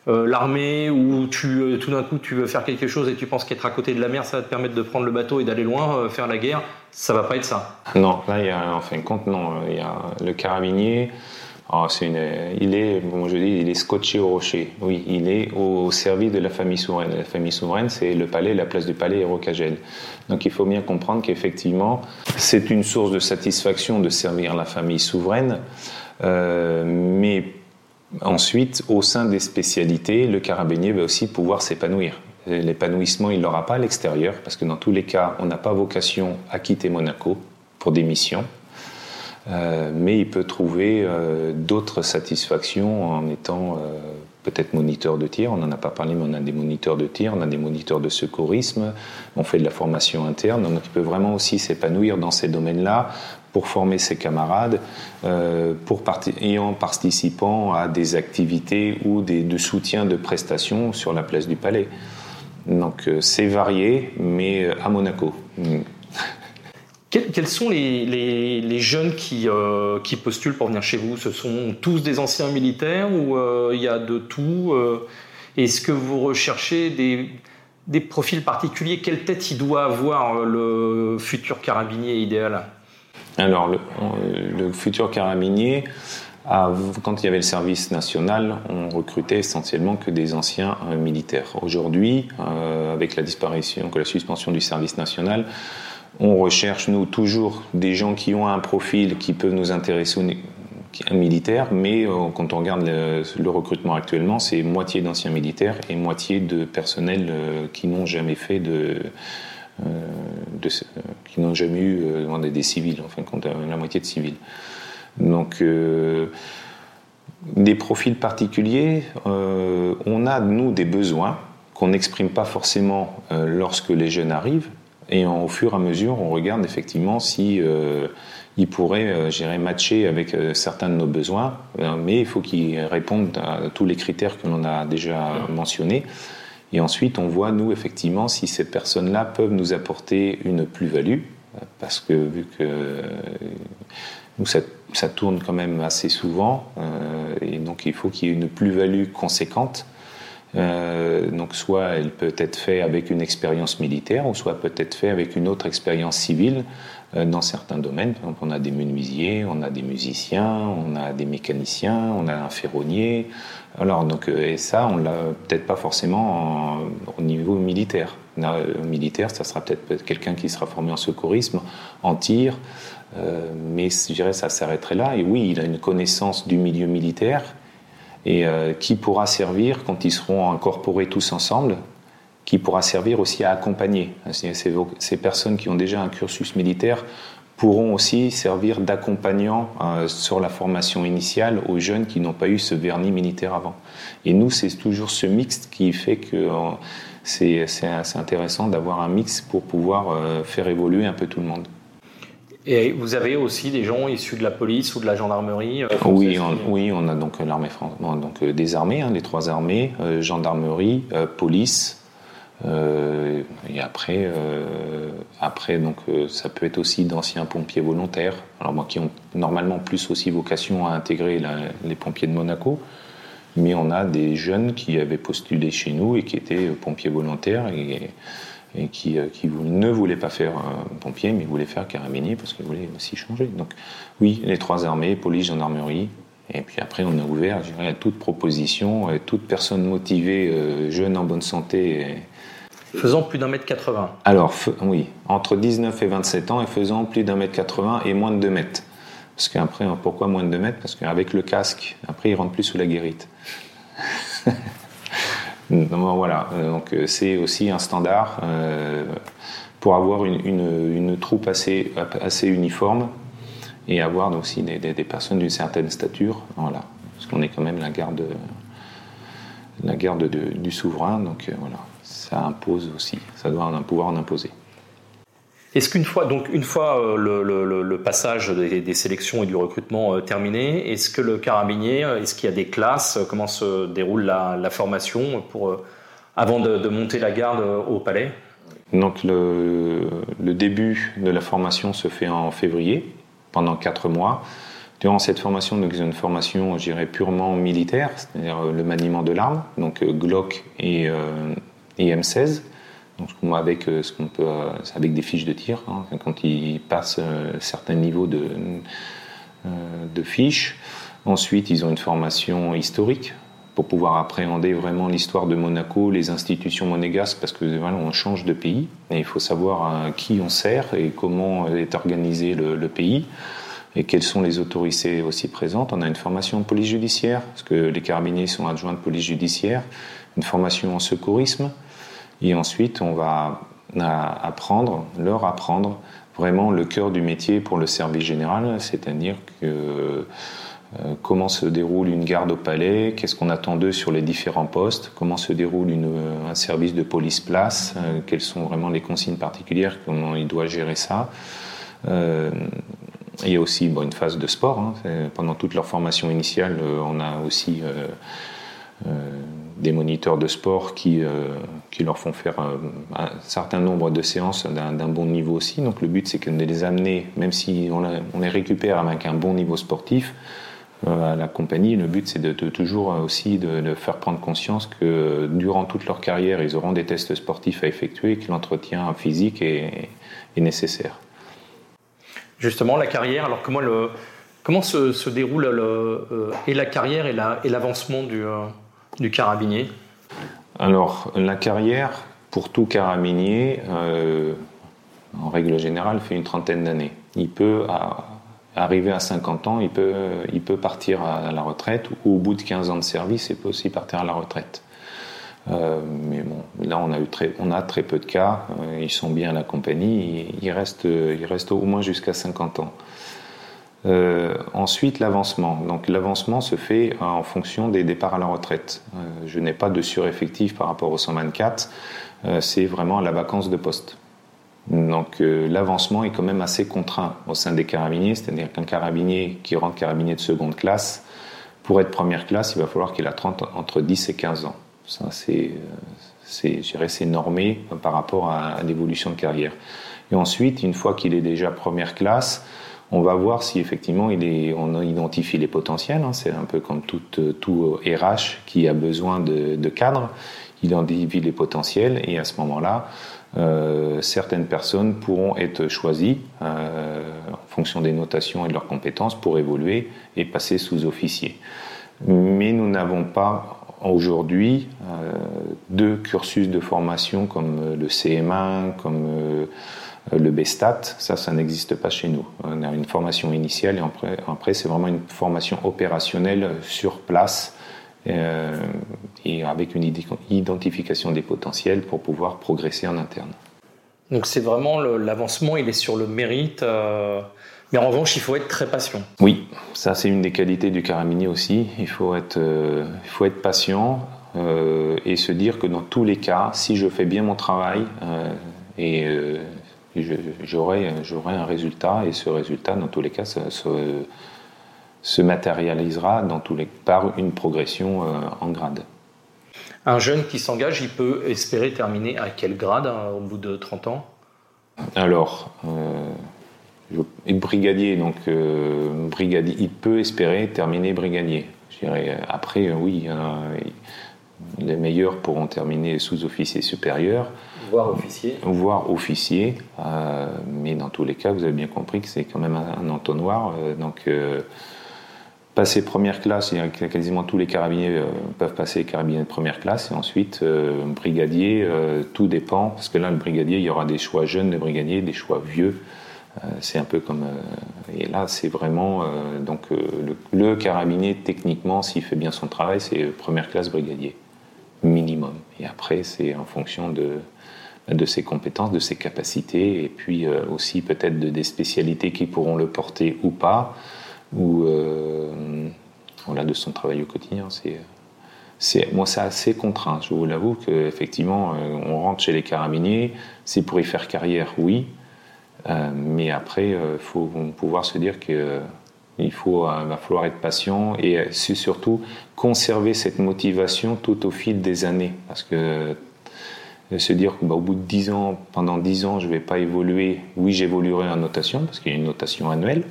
euh, l'armée ou tu, euh, tout d'un coup tu veux faire quelque chose et tu penses qu'être à côté de la mer, ça va te permettre de prendre le bateau et d'aller loin, euh, faire la guerre, ça va pas être ça. » Non, là, il y a, en fin de compte, non. Il y a le carabinier... Oh, c'est une, il est, bon, je dis, il est scotché au rocher. Oui, il est au, au service de la famille souveraine. La famille souveraine, c'est le palais, la place du palais et Roc Agel. Donc, il faut bien comprendre qu'effectivement, c'est une source de satisfaction de servir la famille souveraine. Euh, mais ensuite, au sein des spécialités, le carabinier va aussi pouvoir s'épanouir. L'épanouissement, il l'aura pas à l'extérieur, parce que dans tous les cas, on n'a pas vocation à quitter Monaco pour des missions. Euh, mais il peut trouver euh, d'autres satisfactions en étant euh, peut-être moniteur de tir. On n'en a pas parlé, mais on a des moniteurs de tir, on a des moniteurs de secourisme, on fait de la formation interne. Donc il peut vraiment aussi s'épanouir dans ces domaines-là pour former ses camarades, euh, pour parti- et en participant à des activités ou des, de soutien de prestations sur la place du Palais. Donc euh, c'est varié, mais à Monaco. Mmh. Quels sont les, les, les jeunes qui, euh, qui postulent pour venir chez vous? Ce sont tous des anciens militaires ou euh, il y a de tout euh, Est-ce que vous recherchez des, des profils particuliers? Quelle tête il doit avoir le futur carabinier idéal? Alors, le, le futur carabinier, quand il y avait le service national, on recrutait essentiellement que des anciens militaires. Aujourd'hui, euh, avec la disparition, la suspension du service national, on recherche, nous, toujours des gens qui ont un profil qui peut nous intéresser, un militaire, mais euh, quand on regarde le, le recrutement actuellement, c'est moitié d'anciens militaires et moitié de personnel euh, qui n'ont jamais fait de... Euh, de euh, qui n'ont jamais eu euh, des, des civils, en fin de compte, la moitié de civils. Donc... Euh, des profils particuliers, euh, on a, nous, des besoins qu'on n'exprime pas forcément euh, lorsque les jeunes arrivent, et en, au fur et à mesure, on regarde effectivement si euh, il pourrait, euh, je dirais, matcher avec euh, certains de nos besoins, euh, mais il faut qu'ils répondent à tous les critères que l'on a déjà mentionnés. Et ensuite, on voit, nous, effectivement, si ces personnes-là peuvent nous apporter une plus-value, parce que vu que euh, nous, ça, ça tourne quand même assez souvent, euh, et donc il faut qu'il y ait une plus-value conséquente. Euh, donc soit elle peut être faite avec une expérience militaire ou soit peut-être faite avec une autre expérience civile euh, dans certains domaines. Par exemple, on a des menuisiers, on a des musiciens, on a des mécaniciens, on a un ferronnier. Alors, donc, euh, et ça, on ne l'a peut-être pas forcément en, au niveau militaire. A, euh, militaire, ça sera peut-être, peut-être quelqu'un qui sera formé en secourisme, en tir, euh, mais je dirais ça s'arrêterait là. Et oui, il a une connaissance du milieu militaire et euh, qui pourra servir, quand ils seront incorporés tous ensemble, qui pourra servir aussi à accompagner. Ces, ces personnes qui ont déjà un cursus militaire pourront aussi servir d'accompagnants euh, sur la formation initiale aux jeunes qui n'ont pas eu ce vernis militaire avant. Et nous, c'est toujours ce mixte qui fait que euh, c'est, c'est, c'est intéressant d'avoir un mix pour pouvoir euh, faire évoluer un peu tout le monde. Et vous avez aussi des gens issus de la police ou de la gendarmerie euh, oui, on, oui, on a donc l'armée France, donc euh, des armées, hein, les trois armées, euh, gendarmerie, euh, police. Euh, et après, euh, après donc, euh, ça peut être aussi d'anciens pompiers volontaires, alors moi, qui ont normalement plus aussi vocation à intégrer la, les pompiers de Monaco, mais on a des jeunes qui avaient postulé chez nous et qui étaient pompiers volontaires et, et qui, euh, qui ne voulaient pas faire euh, pompier, mais voulaient faire carabinier parce qu'ils voulaient aussi changer. Donc oui, les trois armées, police, gendarmerie. Et puis après, on a ouvert, je dirais, à toute proposition, et toute personne motivée, euh, jeune, en bonne santé. Et... Faisant plus d'un mètre quatre-vingts. Alors, f- oui, entre dix-neuf et vingt-sept ans, et faisant plus d'un mètre quatre-vingts et moins de deux mètres. Parce qu'après, pourquoi moins de deux mètres ? Parce qu'avec le casque, après, ils rentrent plus sous la guérite. Donc, voilà, donc c'est aussi un standard euh, pour avoir une, une, une troupe assez, assez uniforme. Et avoir aussi des, des, des personnes d'une certaine stature, voilà. Parce qu'on est quand même la garde, la garde de, du souverain, donc euh, voilà, ça impose aussi, ça doit un pouvoir en imposer. Est-ce qu'une fois, donc une fois euh, le, le, le passage des, des sélections et du recrutement euh, terminé, est-ce que le carabinier, est-ce qu'il y a des classes, comment se déroule la, la formation pour, euh, avant de, de monter la garde au palais ? Donc le, le début de la formation se fait en février. Pendant quatre mois. Durant cette formation, donc une formation, je dirais, purement militaire, c'est-à-dire le maniement de l'arme, donc Glock et, euh, et M seize, donc avec ce qu'on peut, avec des fiches de tir. Hein, quand ils passent euh, certains niveaux de, euh, de fiches, ensuite ils ont une formation historique pour pouvoir appréhender vraiment l'histoire de Monaco, les institutions monégasques, parce que voilà, on change de pays et il faut savoir à qui on sert et comment est organisé le, le pays et quelles sont les autorités aussi présentes. On a une formation en police judiciaire, parce que les carabiniers sont adjoints de police judiciaire, une formation en secourisme, et ensuite on va apprendre, leur apprendre vraiment le cœur du métier pour le service général, c'est-à-dire que comment se déroule une garde au palais, qu'est-ce qu'on attend d'eux sur les différents postes, comment se déroule une, un service de police place, euh, quelles sont vraiment les consignes particulières, comment il doit gérer ça. Euh, il y a aussi bon, une phase de sport. Hein, pendant toute leur formation initiale, euh, on a aussi euh, euh, des moniteurs de sport qui, euh, qui leur font faire euh, un certain nombre de séances d'un, d'un bon niveau aussi. Donc le but, c'est que de les amener, même si on, la, on les récupère avec un bon niveau sportif, à la compagnie, le but c'est de, de toujours aussi de, de faire prendre conscience que durant toute leur carrière, ils auront des tests sportifs à effectuer et que l'entretien physique est, est nécessaire. Justement, la carrière, alors comment, le, comment se, se déroule le, euh, et la carrière et, la, et l'avancement du, euh, du carabinier ? Alors, la carrière, pour tout carabinier, euh, en règle générale, fait une trentaine d'années. Il peut... À, Arrivé à cinquante ans, il peut, il peut partir à la retraite, ou au bout de quinze ans de service, il peut aussi partir à la retraite. Euh, mais bon, là, on a, eu très, on a très peu de cas, ils sont bien à la compagnie, ils restent, ils restent au moins jusqu'à cinquante ans. Euh, ensuite, l'avancement. Donc, l'avancement se fait en fonction des départs à la retraite. Euh, je n'ai pas de sureffectif par rapport aux cent vingt-quatre, euh, c'est vraiment à la vacance de poste. Donc euh, l'avancement est quand même assez contraint au sein des carabiniers, c'est-à-dire qu'un carabinier qui rentre carabinier de seconde classe, pour être première classe, il va falloir qu'il a trente, entre dix et quinze ans. Ça, c'est, c'est, je dirais, c'est normé par rapport à, à l'évolution de carrière. Et ensuite, une fois qu'il est déjà première classe, on va voir si effectivement il est, on identifie les potentiels. Hein, c'est un peu comme tout, tout R H qui a besoin de, de cadres. Il identifie les potentiels et à ce moment-là, Euh, certaines personnes pourront être choisies euh, en fonction des notations et de leurs compétences pour évoluer et passer sous officier. Mais nous n'avons pas aujourd'hui euh, de cursus de formation comme le C M un, comme euh, le B S T A T. Ça, ça n'existe pas chez nous. On a une formation initiale et après, après c'est vraiment une formation opérationnelle sur place. Euh, et avec une identification des potentiels pour pouvoir progresser en interne. Donc c'est vraiment le, l'avancement, il est sur le mérite. Euh, mais en revanche, il faut être très patient. Oui, ça c'est une des qualités du carabinier aussi. Il faut être, euh, il faut être patient euh, et se dire que dans tous les cas, si je fais bien mon travail, euh, et euh, je, j'aurai, j'aurai un résultat. Et ce résultat, dans tous les cas, ça, ça, se matérialisera dans tous les, par une progression euh, en grade. Un jeune qui s'engage, il peut espérer terminer à quel grade hein, au bout de trente ans ? Alors, euh, je, brigadier, donc euh, brigadier, il peut espérer terminer brigadier. Je dirais, après, oui, euh, les meilleurs pourront terminer sous-officier supérieur, voire officier, voire officier. Euh, mais dans tous les cas, vous avez bien compris que c'est quand même un, un entonnoir, euh, donc. Euh, Passer première classe, quasiment tous les carabiniers euh, peuvent passer carabinier de première classe, et ensuite euh, brigadier, euh, tout dépend, parce que là le brigadier, il y aura des choix jeunes de brigadier, des choix vieux, euh, c'est un peu comme... Euh, et là c'est vraiment, euh, donc euh, le, le carabinier techniquement, s'il fait bien son travail, c'est première classe brigadier, minimum, et après c'est en fonction de, de ses compétences, de ses capacités, et puis euh, aussi peut-être de, des spécialités qui pourront le porter ou pas, ou euh, au-delà de son travail au quotidien, c'est, c'est, moi c'est assez contraint. Je vous l'avoue qu'effectivement, on rentre chez les carabiniers, c'est pour y faire carrière, oui, euh, mais après, il faut pouvoir se dire qu'il euh, euh, va falloir être patient et c'est surtout conserver cette motivation tout au fil des années, parce que de se dire qu'au bout de dix ans, pendant dix ans, je ne vais pas évoluer. Oui, j'évoluerai en notation, parce qu'il y a une notation annuelle.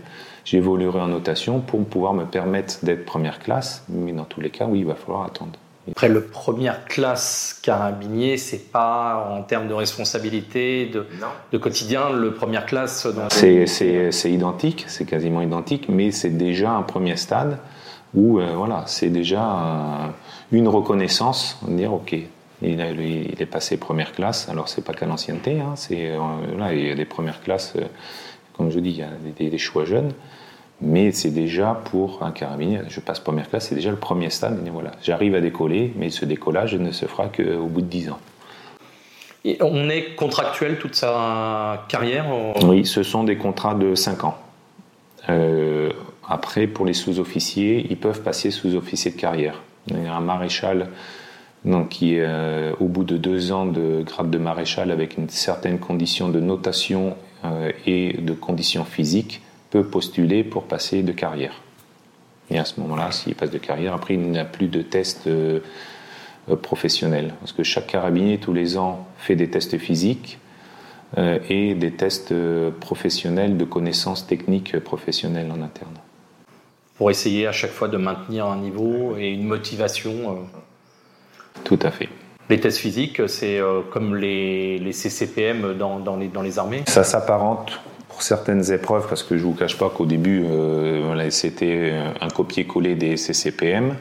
J'évoluerai en notation pour pouvoir me permettre d'être première classe, mais dans tous les cas, oui, il va falloir attendre. Après, le première classe carabinier, c'est pas en termes de responsabilité, de, de quotidien, le première classe... Dans c'est, c'est, c'est identique, c'est quasiment identique, mais c'est déjà un premier stade où, euh, voilà, c'est déjà un, une reconnaissance, on dire, ok, Il, a, il est passé première classe, alors c'est pas qu'à l'ancienneté, hein, c'est, euh, là, il y a des premières classes, euh, comme je dis, il y a des, des choix jeunes, mais c'est déjà pour un carabinier, je passe première classe, c'est déjà le premier stade, et voilà, j'arrive à décoller, mais ce décollage ne se fera qu'au bout de dix ans. Et on est contractuel toute sa carrière on... Oui, ce sont des contrats de cinq ans. Euh, après, pour les sous-officiers, ils peuvent passer sous-officier de carrière. Il y a un maréchal... Donc, qui, euh, au bout de deux ans de grade de maréchal, avec une certaine condition de notation euh, et de condition physique, peut postuler pour passer de carrière. Et à ce moment-là, s'il passe de carrière, après, il n'a plus de tests euh, professionnels. Parce que chaque carabinier, tous les ans, fait des tests physiques euh, et des tests euh, professionnels de connaissances techniques professionnelles en interne. Pour essayer à chaque fois de maintenir un niveau et une motivation euh... Tout à fait. Les tests physiques, c'est euh, comme les, les C C P M dans, dans, les, dans les armées ? Ça s'apparente pour certaines épreuves, parce que je ne vous cache pas qu'au début, euh, là, c'était un copier-coller des C C P M.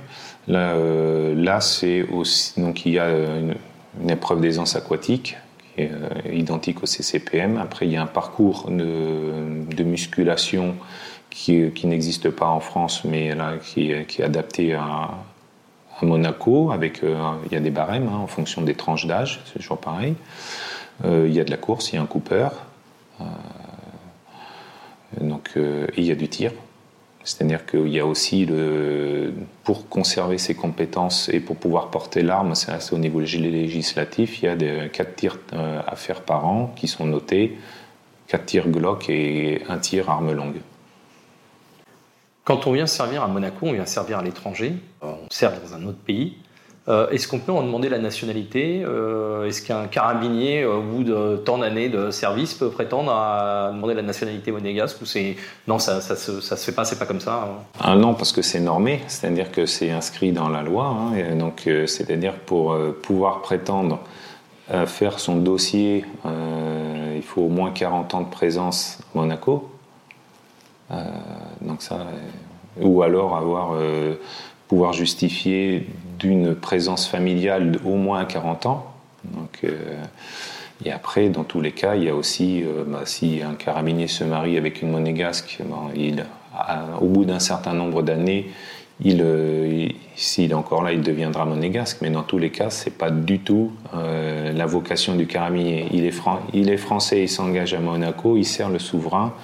Là, euh, là c'est aussi, donc, il y a une, une épreuve d'aisance aquatique, qui est euh, identique au C C P M. Après, il y a un parcours de, de musculation qui, qui n'existe pas en France, mais là, qui, qui est adapté à... À Monaco, avec, euh, il y a des barèmes hein, en fonction des tranches d'âge, c'est toujours pareil. Euh, il y a de la course, il y a un cooper, euh, donc, euh, et il y a du tir. C'est-à-dire qu'il y a aussi, le, pour conserver ses compétences et pour pouvoir porter l'arme, c'est, c'est au niveau législatif, il y a des, quatre tirs euh, à faire par an qui sont notés, quatre tirs Glock et un tir arme longue. Quand on vient servir à Monaco, on vient servir à l'étranger, on sert dans un autre pays, euh, est-ce qu'on peut en demander la nationalité ? euh, Est-ce qu'un carabinier, au bout de tant d'années de service, peut prétendre à demander la nationalité monégasque ? Ou c'est... Non, ça ne ça, ça, ça se fait pas, c'est pas comme ça hein. Ah non, parce que c'est normé, c'est-à-dire que c'est inscrit dans la loi, hein, et donc, euh, c'est-à-dire pour euh, pouvoir prétendre euh, faire son dossier, euh, il faut au moins quarante ans de présence à Monaco. Euh, donc ça, euh, ou alors avoir, euh, pouvoir justifier d'une présence familiale au moins à quarante ans. Donc, euh, et après, dans tous les cas, il y a aussi, euh, bah, si un carabinier se marie avec une monégasque, bah, il, à, au bout d'un certain nombre d'années, il, euh, s'il est encore là, il deviendra monégasque, mais dans tous les cas, c'est pas du tout euh, la vocation du carabinier. Il est, Fran- il est français, il s'engage à Monaco, il sert le souverain,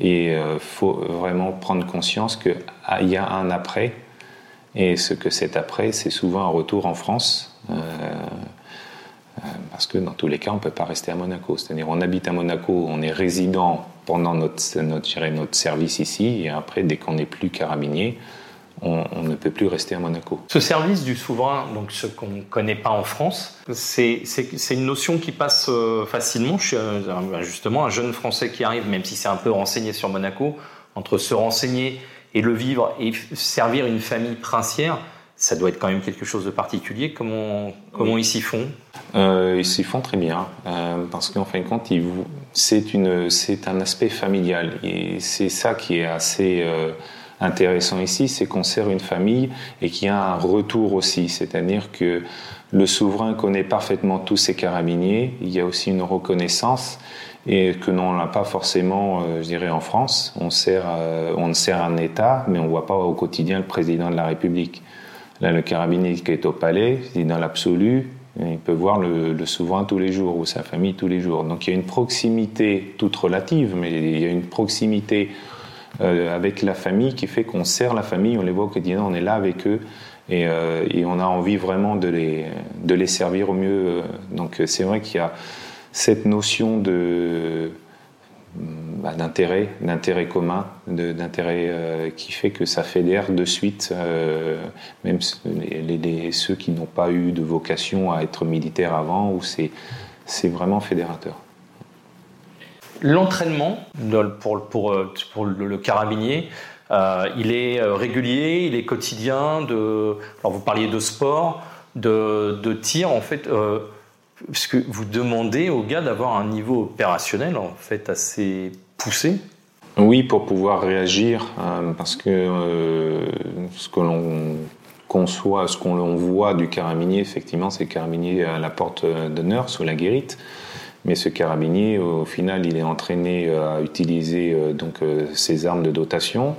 et il euh, faut vraiment prendre conscience qu'il ah, y a un après, et ce que c'est après, c'est souvent un retour en France, euh, euh, parce que dans tous les cas, on ne peut pas rester à Monaco. C'est-à-dire, on habite à Monaco, on est résident pendant notre, notre, je dirais, notre service ici, et après, dès qu'on n'est plus carabinier, On, on ne peut plus rester à Monaco. Ce service du souverain, donc ce qu'on ne connaît pas en France, c'est, c'est, c'est une notion qui passe euh, facilement. Je suis, euh, justement un jeune Français qui arrive, même si c'est un peu renseigné sur Monaco, entre se renseigner et le vivre et f- servir une famille princière, ça doit être quand même quelque chose de particulier. Comment, comment oui. ils s'y font euh, Ils s'y font très bien, euh, parce qu'en fin de compte, ils, c'est, une, c'est un aspect familial. Et c'est ça qui est assez... Euh, intéressant ici, c'est qu'on sert une famille et qu'il y a un retour aussi, c'est-à-dire que le souverain connaît parfaitement tous ses carabiniers, il y a aussi une reconnaissance et que l'on n'a pas forcément, euh, je dirais, en France. On sert, euh, on sert un État, mais on ne voit pas au quotidien le président de la République. Là, le carabinier qui est au palais, dans l'absolu, il peut voir le, le souverain tous les jours ou sa famille tous les jours. Donc il y a une proximité toute relative, mais il y a une proximité Euh, avec la famille qui fait qu'on sert la famille, on les voit au quotidien, on est là avec eux et, euh, et on a envie vraiment de les, de les servir au mieux. Donc c'est vrai qu'il y a cette notion de, bah, d'intérêt, d'intérêt commun, de, d'intérêt euh, qui fait que ça fédère de suite, euh, même les, les, ceux qui n'ont pas eu de vocation à être militaires avant, où c'est, c'est vraiment fédérateur. L'entraînement pour, pour, pour le carabinier, euh, il est régulier, il est quotidien. De, alors vous parliez de sport, de, de tir, en fait, euh, parce que vous demandez aux gars d'avoir un niveau opérationnel en fait assez poussé. Oui, pour pouvoir réagir, euh, parce que euh, ce que l'on conçoit, ce qu'on voit du carabinier, effectivement, c'est le carabinier à la porte d'honneur, sous la guérite. Mais ce carabinier, au final, il est entraîné à utiliser donc, ses armes de dotation,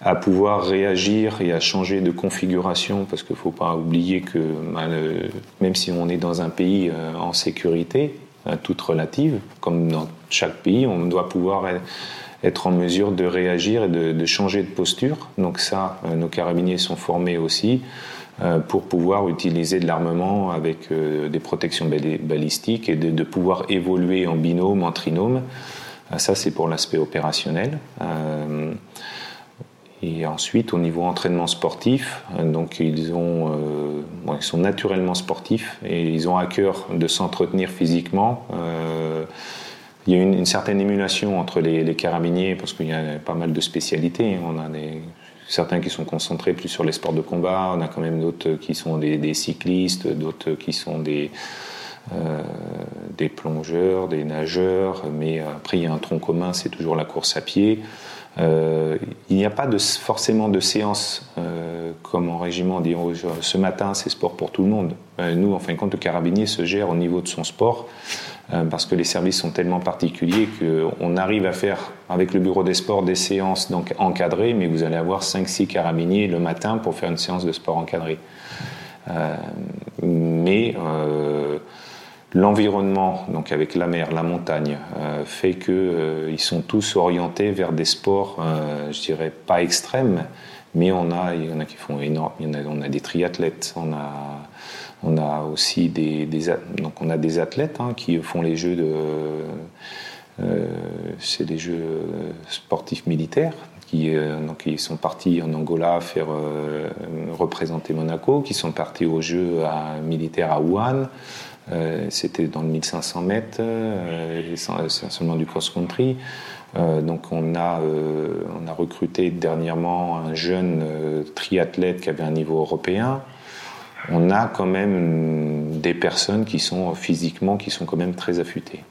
à pouvoir réagir et à changer de configuration, parce qu'il ne faut pas oublier que même si on est dans un pays en sécurité, toute relative, comme dans chaque pays, on doit pouvoir être en mesure de réagir et de, de changer de posture. Donc ça, nos carabiniers sont formés aussi pour pouvoir utiliser de l'armement avec euh, des protections balistiques et de, de pouvoir évoluer en binôme, en trinôme. Euh, ça, c'est pour l'aspect opérationnel. Euh, et ensuite, au niveau entraînement sportif, euh, donc ils, ont, euh, bon, ils sont naturellement sportifs et ils ont à cœur de s'entretenir physiquement. Euh, il y a une, une certaine émulation entre les, les carabiniers, parce qu'il y a pas mal de spécialités. On a des... Certains qui sont concentrés plus sur les sports de combat, on a quand même d'autres qui sont des, des cyclistes, d'autres qui sont des, euh, des plongeurs, des nageurs, mais après il y a un tronc commun, c'est toujours la course à pied. Euh, il n'y a pas de, forcément de séance, euh, comme en régiment, on dit « ce matin c'est sport pour tout le monde ». Nous, en fin de compte, le carabinier se gère au niveau de son sport, euh, parce que les services sont tellement particuliers qu'on arrive à faire, avec le bureau des sports, des séances donc, encadrées, mais vous allez avoir cinq six carabiniers le matin pour faire une séance de sport encadrée. Euh, mais euh, l'environnement, donc avec la mer, la montagne, euh, fait qu'ils euh, sont tous orientés vers des sports, euh, je dirais, pas extrêmes, mais on a, il y en a qui font énorme, il y en a, on a des triathlètes, on a... On a aussi des, des, donc on a des athlètes hein, qui font les jeux de, euh, c'est des jeux sportifs militaires qui euh, donc ils sont partis en Angola faire euh, représenter Monaco, qui sont partis aux jeux à, militaires à Wuhan. Euh, c'était dans le mille cinq cents mètres, euh, c'est seulement du cross-country. Euh, donc on a, euh, on a recruté dernièrement un jeune euh, triathlète qui avait un niveau européen. On a quand même des personnes qui sont physiquement, qui sont quand même très affûtées.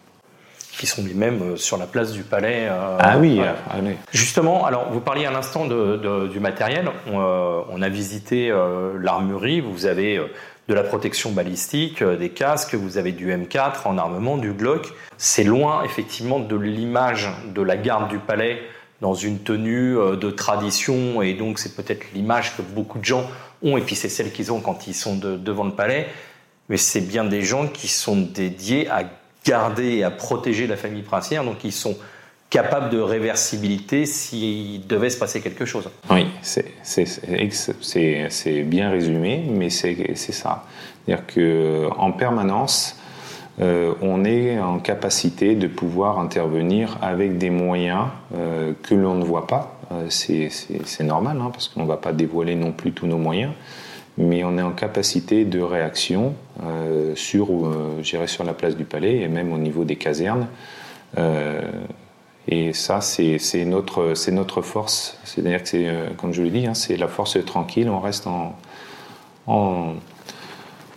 Qui sont lui-même sur la place du palais. Euh, ah oui, euh, allez. Justement, alors vous parliez à l'instant de, de, du matériel. On, euh, on a visité euh, l'armurerie, vous avez euh, de la protection balistique, euh, des casques, vous avez du M quatre en armement, du Glock. C'est loin effectivement de l'image de la garde du palais dans une tenue de tradition, et donc c'est peut-être l'image que beaucoup de gens ont, et puis c'est celle qu'ils ont quand ils sont de, devant le palais, mais c'est bien des gens qui sont dédiés à garder et à protéger la famille princière, donc ils sont capables de réversibilité s'il devait se passer quelque chose. Oui, c'est, c'est, c'est, c'est bien résumé, mais c'est, c'est ça. C'est-à-dire qu'en permanence, Euh, on est en capacité de pouvoir intervenir avec des moyens euh, que l'on ne voit pas. Euh, c'est, c'est, c'est normal, hein, parce qu'on ne va pas dévoiler non plus tous nos moyens, mais on est en capacité de réaction euh, sur, euh, j'irais sur la place du palais et même au niveau des casernes. Euh, et ça, c'est, c'est, notre, c'est notre force. C'est-à-dire que, c'est, euh, comme je l'ai dit, hein, c'est la force tranquille, on reste en... en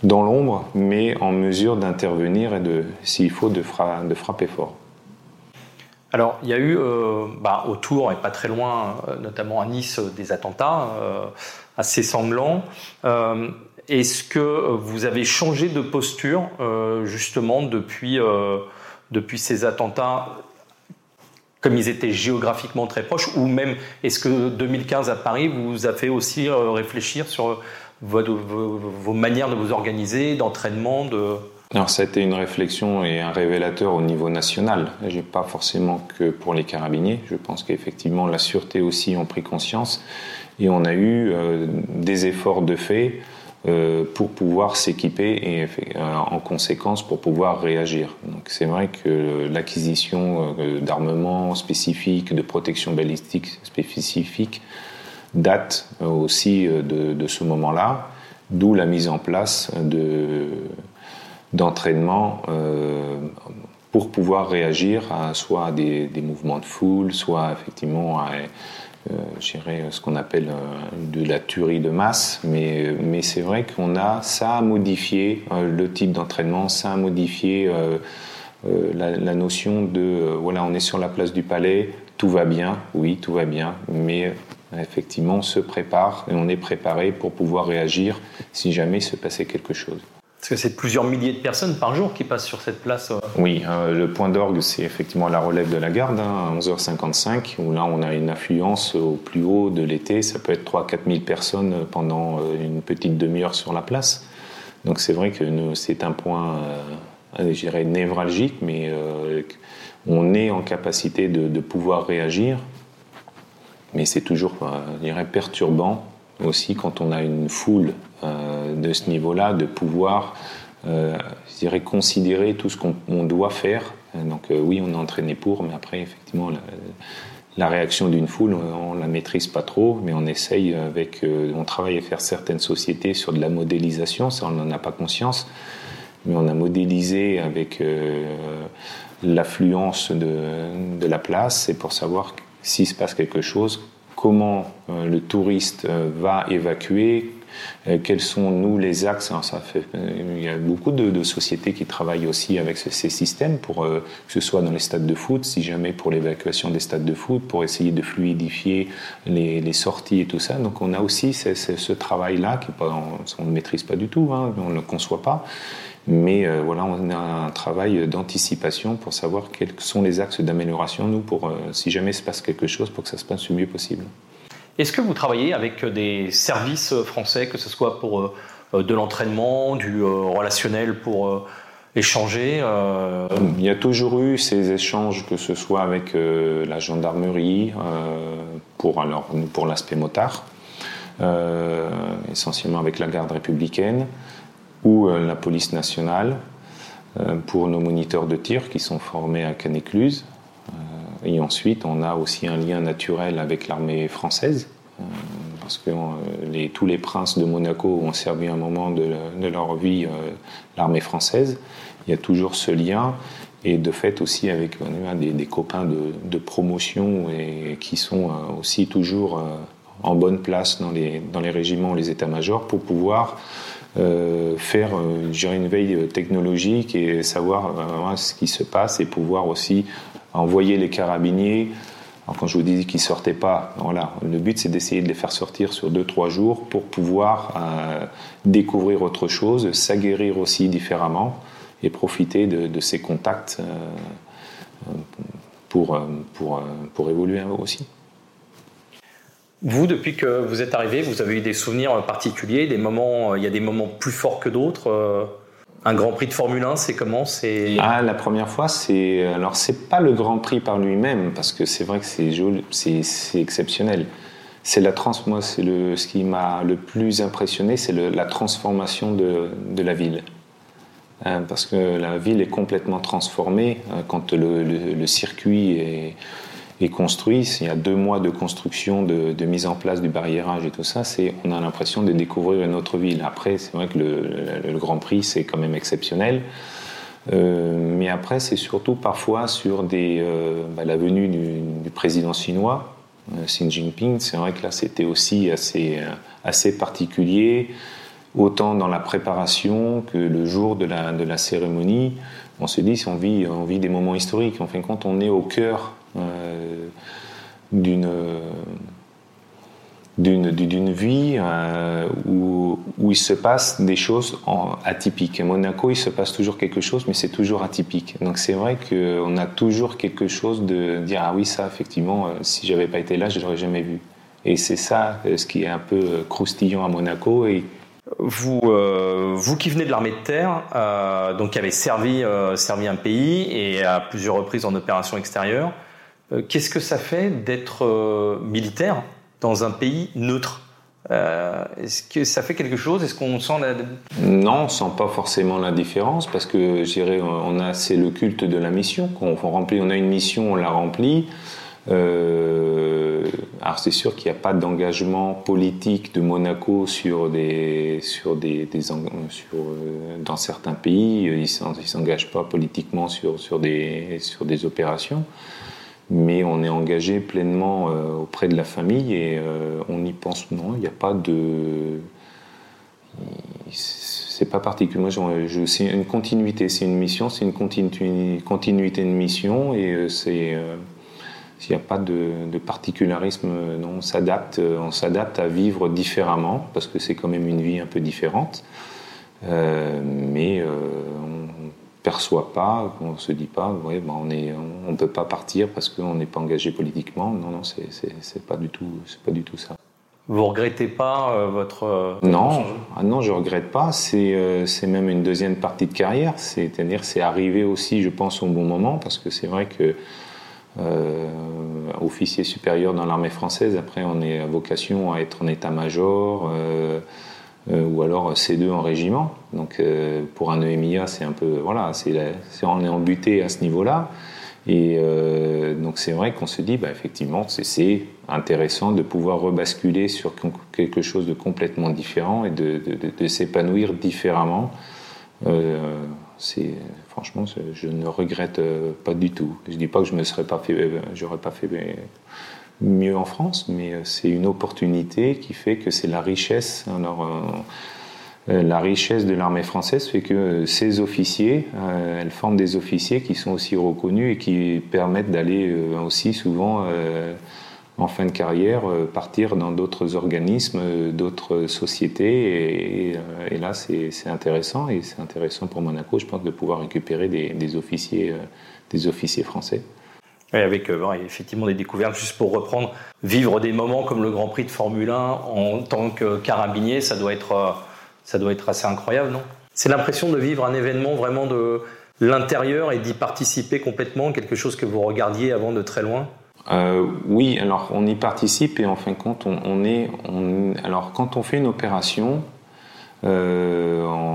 dans l'ombre, mais en mesure d'intervenir et, de, s'il faut, de, fra- de frapper fort. Alors, il y a eu, euh, bah, autour et pas très loin, notamment à Nice, des attentats euh, assez sanglants. Euh, est-ce que vous avez changé de posture, euh, justement, depuis, euh, depuis ces attentats, comme ils étaient géographiquement très proches, ou même, est-ce que deux mille quinze à Paris vous a fait aussi réfléchir sur... Vos, vos, vos manières de vous organiser, d'entraînement de... Alors, ça a été une réflexion et un révélateur au niveau national. Je n'ai pas forcément que pour les carabiniers. Je pense qu'effectivement, la sûreté aussi en prit conscience. Et on a eu euh, des efforts de fait euh, pour pouvoir s'équiper et euh, en conséquence pour pouvoir réagir. Donc, c'est vrai que l'acquisition euh, d'armements spécifiques, de protection balistique spécifique, date aussi de, de ce moment-là, d'où la mise en place de, d'entraînement euh, pour pouvoir réagir à soit à des, des mouvements de foule, soit effectivement à euh, je dirais ce qu'on appelle de la tuerie de masse. Mais, mais c'est vrai qu'on a, ça a modifié euh, le type d'entraînement, ça a modifié euh, euh, la, la notion de, euh, voilà, on est sur la place du palais, tout va bien, oui, tout va bien, mais... Effectivement, on se prépare et on est préparé pour pouvoir réagir si jamais il se passait quelque chose. Parce que c'est plusieurs milliers de personnes par jour qui passent sur cette place. Oui, euh, le point d'orgue, c'est effectivement la relève de la garde, hein, à onze heures cinquante-cinq, où là, on a une affluence au plus haut de l'été. Ça peut être trois à quatre mille personnes pendant une petite demi-heure sur la place. Donc, c'est vrai que nous, c'est un point, euh, je dirais, névralgique, mais euh, on est en capacité de, de pouvoir réagir. Mais c'est toujours, je dirais, perturbant aussi quand on a une foule euh, de ce niveau-là, de pouvoir, euh, je dirais, considérer tout ce qu'on on doit faire. Donc euh, oui, on est entraîné pour, mais après, effectivement, la, la réaction d'une foule, on ne la maîtrise pas trop, mais on essaye avec... Euh, on travaille à faire certaines sociétés sur de la modélisation, ça, on n'en a pas conscience, mais on a modélisé avec euh, l'affluence de, de la place, et pour savoir... S'il se passe quelque chose, comment euh, le touriste euh, va évacuer, euh, quels sont, nous, les axes. Alors, ça fait, euh, il y a beaucoup de, de sociétés qui travaillent aussi avec ce, ces systèmes, pour, euh, que ce soit dans les stades de foot, si jamais pour l'évacuation des stades de foot, pour essayer de fluidifier les, les sorties et tout ça. Donc on a aussi c'est, c'est ce travail-là, qui, on ne maîtrise pas du tout, hein, on ne le conçoit pas. Mais euh, voilà, on a un travail d'anticipation pour savoir quels sont les axes d'amélioration, nous, pour euh, si jamais se passe quelque chose, pour que ça se passe le mieux possible. Est-ce que vous travaillez avec des services français, que ce soit pour euh, de l'entraînement, du euh, relationnel pour euh, échanger euh... Il y a toujours eu ces échanges, que ce soit avec euh, la gendarmerie, euh, pour, alors, pour l'aspect motard, euh, essentiellement avec la garde républicaine, ou la police nationale pour nos moniteurs de tir qui sont formés à Canne-Écluse. Et ensuite, on a aussi un lien naturel avec l'armée française, parce que les, tous les princes de Monaco ont servi à un moment de, de leur vie l'armée française. Il y a toujours ce lien, et de fait aussi avec des, des copains de, de promotion et qui sont aussi toujours en bonne place dans les, dans les régiments, les états-majors, pour pouvoir... Euh, faire euh, gérer une veille technologique et savoir euh, ce qui se passe et pouvoir aussi envoyer les carabiniers. Alors, quand je vous disais qu'ils ne sortaient pas, voilà, le but c'est d'essayer de les faire sortir sur deux trois jours pour pouvoir euh, découvrir autre chose, s'aguerrir aussi différemment et profiter de, de ces contacts euh, pour, pour, pour évoluer aussi. Vous, depuis que vous êtes arrivé, vous avez eu des souvenirs particuliers, des moments, il y a des moments plus forts que d'autres. Un Grand Prix de Formule un, c'est comment c'est... Ah, la première fois, c'est... Alors, c'est pas le Grand Prix par lui-même, parce que c'est vrai que c'est, joli, c'est, c'est exceptionnel. C'est la trans... Moi, c'est le... ce qui m'a le plus impressionné, c'est le... la transformation de, de la ville. Euh, parce que la ville est complètement transformée euh, quand le, le, le circuit est... est construit. Il y a deux mois de construction, de, de mise en place du barriérage et tout ça, c'est, on a l'impression de découvrir une autre ville. Après, c'est vrai que le, le, le Grand Prix, c'est quand même exceptionnel. Euh, mais après, c'est surtout parfois sur des, euh, bah, la venue du, du président chinois, euh, Xi Jinping. C'est vrai que là, c'était aussi assez, assez particulier, autant dans la préparation que le jour de la, de la cérémonie. On se dit, on vit, on vit des moments historiques. En fin de compte, on est au cœur Euh, d'une, d'une, d'une vie euh, où, où il se passe des choses en, atypiques. À Monaco, il se passe toujours quelque chose, mais c'est toujours atypique. Donc c'est vrai qu'on a toujours quelque chose de dire « Ah oui, ça, effectivement, euh, si je n'avais pas été là, je ne l'aurais jamais vu ». Et c'est ça euh, ce qui est un peu croustillant à Monaco. Et... Vous, euh, vous qui venez de l'armée de terre, euh, donc qui avez servi, euh, servi un pays et à plusieurs reprises en opération extérieure, qu'est-ce que ça fait d'être euh, militaire dans un pays neutre ? euh, Est-ce que ça fait quelque chose ? Est-ce qu'on sent la... Non, on ne sent pas forcément la différence parce que, je dirais, on a, c'est le culte de la mission. Quand on remplit, on a une mission, on la remplit. Euh, alors c'est sûr qu'il n'y a pas d'engagement politique de Monaco sur des, sur des, des sur, euh, dans certains pays, ils ne s'engagent pas politiquement sur, sur, des, sur des opérations. Mais on est engagé pleinement euh, auprès de la famille et euh, on y pense. Non, il n'y a pas de... C'est pas particulier. Je, je, c'est une continuité, c'est une mission, c'est une continu, continuité de mission et euh, c'est... Euh, il n'y a pas de, de particularisme, non, on s'adapte, on s'adapte à vivre différemment, parce que c'est quand même une vie un peu différente, euh, mais euh, on ne perçoit pas, on ne se dit pas, ouais, ben on ne on, on peut pas partir parce qu'on n'est pas engagé politiquement, non, non, c'est, c'est, c'est pas du tout, c'est pas du tout ça. Vous regrettez pas euh, votre... Euh, non, ah non, je regrette pas, c'est, euh, c'est même une deuxième partie de carrière, c'est-à-dire c'est arrivé aussi, je pense, au bon moment, parce que c'est vrai que Euh, officier supérieur dans l'armée française, après on est à vocation à être en état-major euh, euh, ou alors C deux en régiment, donc euh, pour un E M I A c'est un peu voilà, c'est la, c'est, on est embuté à ce niveau-là et euh, donc c'est vrai qu'on se dit bah, effectivement c'est, c'est intéressant de pouvoir rebasculer sur quelque chose de complètement différent et de, de, de, de s'épanouir différemment. euh, C'est, franchement, je ne regrette pas du tout. Je ne dis pas que je ne serais pas fait, j'aurais pas fait mieux en France, mais c'est une opportunité qui fait que c'est la richesse. Alors, la richesse de l'armée française fait que ces officiers, elles forment des officiers qui sont aussi reconnus et qui permettent d'aller aussi souvent, en fin de carrière, partir dans d'autres organismes, d'autres sociétés. Et, et là, c'est, c'est intéressant. Et c'est intéressant pour Monaco, je pense, de pouvoir récupérer des, des, officiers, des officiers français. Et avec bon, effectivement des découvertes, juste pour reprendre, vivre des moments comme le Grand Prix de Formule un en tant que carabinier, ça doit être, ça doit être assez incroyable, non ? C'est l'impression de vivre un événement vraiment de l'intérieur et d'y participer complètement, quelque chose que vous regardiez avant de très loin. Euh, oui, alors on y participe et en fin de compte, on, on est. On, alors quand on fait une opération euh, en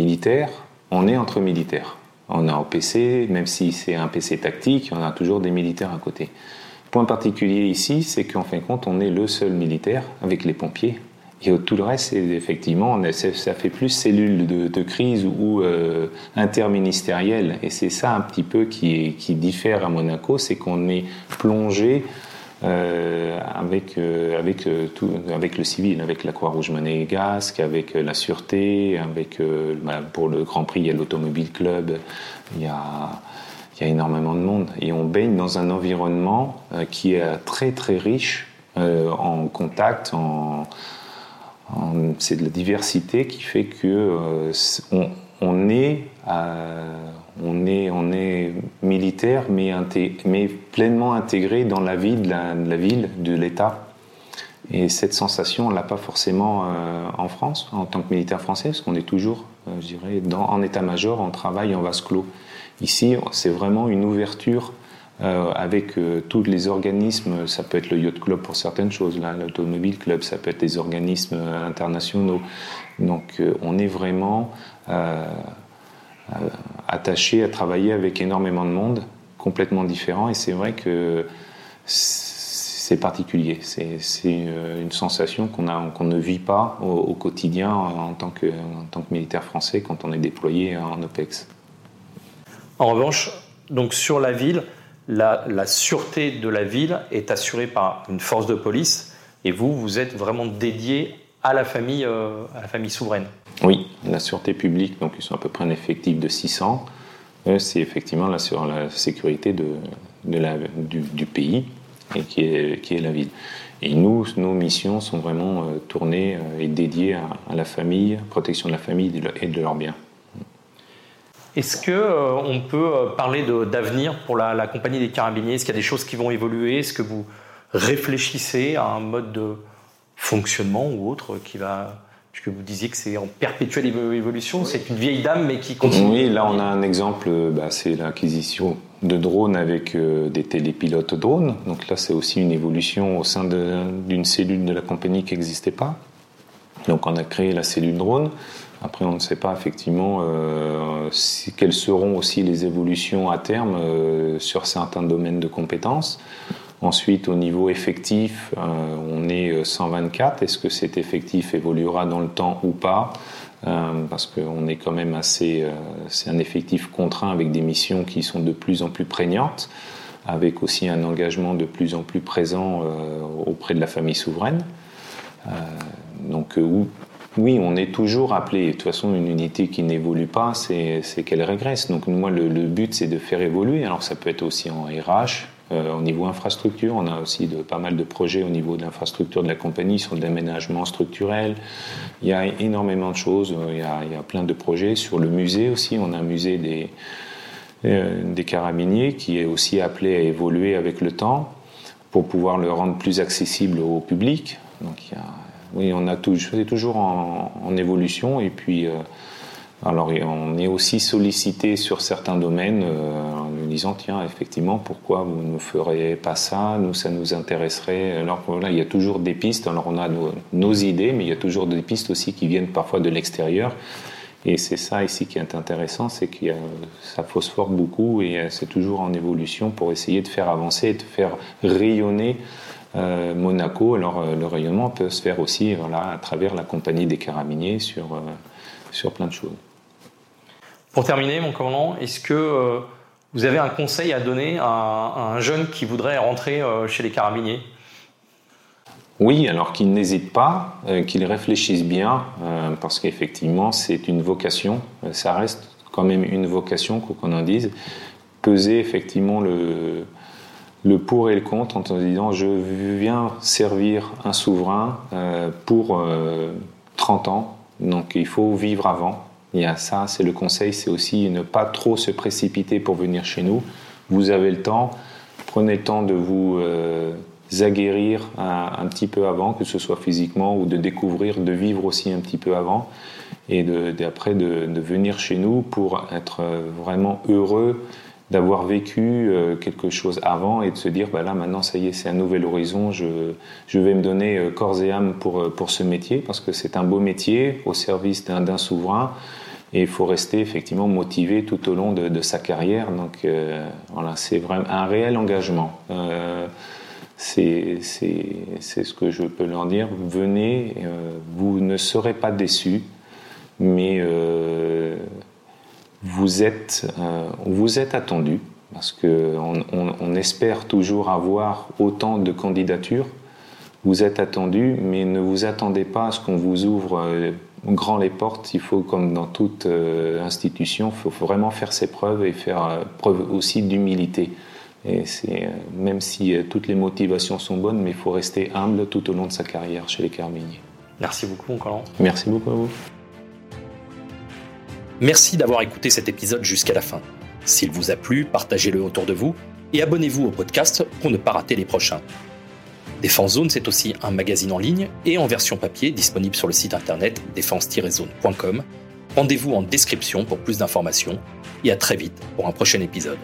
militaire, on est entre militaires. On a un P C, même si c'est un P C tactique, on a toujours des militaires à côté. Point particulier ici, c'est qu'en fin de compte, on est le seul militaire avec les pompiers. Et tout le reste, c'est effectivement, on a, ça fait plus cellule de, de crise ou euh, interministérielle. Et c'est ça un petit peu qui, qui diffère à Monaco, c'est qu'on est plongé euh, avec, euh, avec, euh, tout, avec le civil, avec la Croix-Rouge Monégasque, avec euh, la sûreté, avec, euh, bah, pour le Grand Prix, il y a l'Automobile Club, il y a... il y a énormément de monde. Et on baigne dans un environnement euh, qui est très très riche euh, en contacts, en... C'est de la diversité qui fait que euh, on, on est Euh, on est, on est militaire, mais, inté- mais pleinement intégré dans la vie de la, de la ville, de l'État. Et cette sensation, on ne l'a pas forcément euh, en France, en tant que militaire français, parce qu'on est toujours, euh, je dirais, dans, en état-major, en travail, en vase clos. Ici, c'est vraiment une ouverture euh, avec euh, tous les organismes. Ça peut être le Yacht Club pour certaines choses, là, l'Automobile Club, ça peut être des organismes euh, internationaux. Donc, euh, on est vraiment euh, euh, attaché à travailler avec énormément de monde, complètement différent. Et c'est vrai que... C'est C'est particulier, c'est, c'est une sensation qu'on, a, qu'on ne vit pas au, au quotidien en tant, que, en tant que militaire français quand on est déployé en OPEX. En revanche, donc sur la ville, la, la sûreté de la ville est assurée par une force de police et vous, vous êtes vraiment dédié à la famille, euh, à la famille souveraine. Oui, la sûreté publique, donc ils sont à peu près un effectif de six cents. Eux, c'est effectivement la, sur la sécurité de, de la, du, du pays. Et qui est, qui est la ville. Et nous, nos missions sont vraiment euh, tournées euh, et dédiées à, à la famille, protection de la famille et de, et de leurs biens. Est-ce qu'on euh, peut parler de, d'avenir pour la, la compagnie des carabiniers ? Est-ce qu'il y a des choses qui vont évoluer ? Est-ce que vous réfléchissez à un mode de fonctionnement ou autre qui va... Puisque vous disiez que c'est en perpétuelle évolution, c'est une vieille dame mais qui continue. Oui, là on a un exemple, bah, c'est l'acquisition de drones avec euh, des télépilotes drones. Donc là c'est aussi une évolution au sein de, d'une cellule de la compagnie qui n'existait pas. Donc on a créé la cellule drone. Après on ne sait pas effectivement euh, si, quelles seront aussi les évolutions à terme euh, sur certains domaines de compétences. Ensuite, au niveau effectif, euh, on est cent vingt-quatre. Est-ce que cet effectif évoluera dans le temps ou pas ? euh, Parce qu'on est quand même assez... Euh, c'est un effectif contraint avec des missions qui sont de plus en plus prégnantes, avec aussi un engagement de plus en plus présent euh, auprès de la famille souveraine. Euh, donc, euh, oui, on est toujours appelé. De toute façon, une unité qui n'évolue pas, c'est, c'est qu'elle régresse. Donc, moi, le, le but, c'est de faire évoluer. Alors, ça peut être aussi en R H, Euh, au niveau infrastructure, on a aussi de, pas mal de projets au niveau de l'infrastructure de la compagnie sur de l'aménagement structurel. Il y a énormément de choses, il y a, il y a plein de projets. Sur le musée aussi, on a un musée des, euh, des carabiniers qui est aussi appelé à évoluer avec le temps pour pouvoir le rendre plus accessible au public. Donc, il y a, oui, on a tout, c'est toujours en, en évolution et puis... Euh, Alors, on est aussi sollicité sur certains domaines euh, en nous disant « Tiens, effectivement, pourquoi vous ne feriez pas ça ? Nous, ça nous intéresserait. » Alors, voilà, il y a toujours des pistes. Alors, on a nos, nos idées, mais il y a toujours des pistes aussi qui viennent parfois de l'extérieur. Et c'est ça ici qui est intéressant, c'est que ça phosphore beaucoup et c'est toujours en évolution pour essayer de faire avancer et de faire rayonner euh, Monaco. Alors, le rayonnement peut se faire aussi voilà, à travers la compagnie des carabiniers sur, euh, sur plein de choses. Pour terminer, mon commandant, est-ce que euh, vous avez un conseil à donner à, à un jeune qui voudrait rentrer euh, chez les carabiniers ? Oui, alors qu'il n'hésite pas, euh, qu'il réfléchisse bien, euh, parce qu'effectivement, c'est une vocation. Ça reste quand même une vocation, quoi qu'on en dise. Peser effectivement le, le pour et le contre en se disant « Je viens servir un souverain euh, pour euh, trente ans, donc il faut vivre avant ». Il y a ça, c'est le conseil, c'est aussi ne pas trop se précipiter pour venir chez nous. Vous avez le temps, prenez le temps de vous euh, aguerrir un, un petit peu avant, que ce soit physiquement ou de découvrir, de vivre aussi un petit peu avant et de, de, après de, de venir chez nous pour être vraiment heureux d'avoir vécu euh, quelque chose avant et de se dire, bah là maintenant ça y est, c'est un nouvel horizon, je, je vais me donner corps et âme pour, pour ce métier parce que c'est un beau métier au service d'un, d'un souverain. Et il faut rester effectivement motivé tout au long de, de sa carrière. Donc euh, voilà, c'est vraiment un réel engagement. Euh, c'est, c'est, c'est ce que je peux leur dire. Venez, euh, vous ne serez pas déçus, mais euh, vous êtes, euh, vous êtes attendus parce qu'on on, on espère toujours avoir autant de candidatures. Vous êtes attendus, mais ne vous attendez pas à ce qu'on vous ouvre... Euh, grand les portes, il faut, comme dans toute euh, institution, il faut vraiment faire ses preuves et faire euh, preuve aussi d'humilité. Et c'est, euh, même si euh, toutes les motivations sont bonnes, mais il faut rester humble tout au long de sa carrière chez les carabiniers. Merci beaucoup, mon colonel. Merci beaucoup à vous. Merci d'avoir écouté cet épisode jusqu'à la fin. S'il vous a plu, partagez-le autour de vous et abonnez-vous au podcast pour ne pas rater les prochains. Défense Zone, c'est aussi un magazine en ligne et en version papier disponible sur le site internet défense tiret zone point com. Rendez-vous en description pour plus d'informations et à très vite pour un prochain épisode.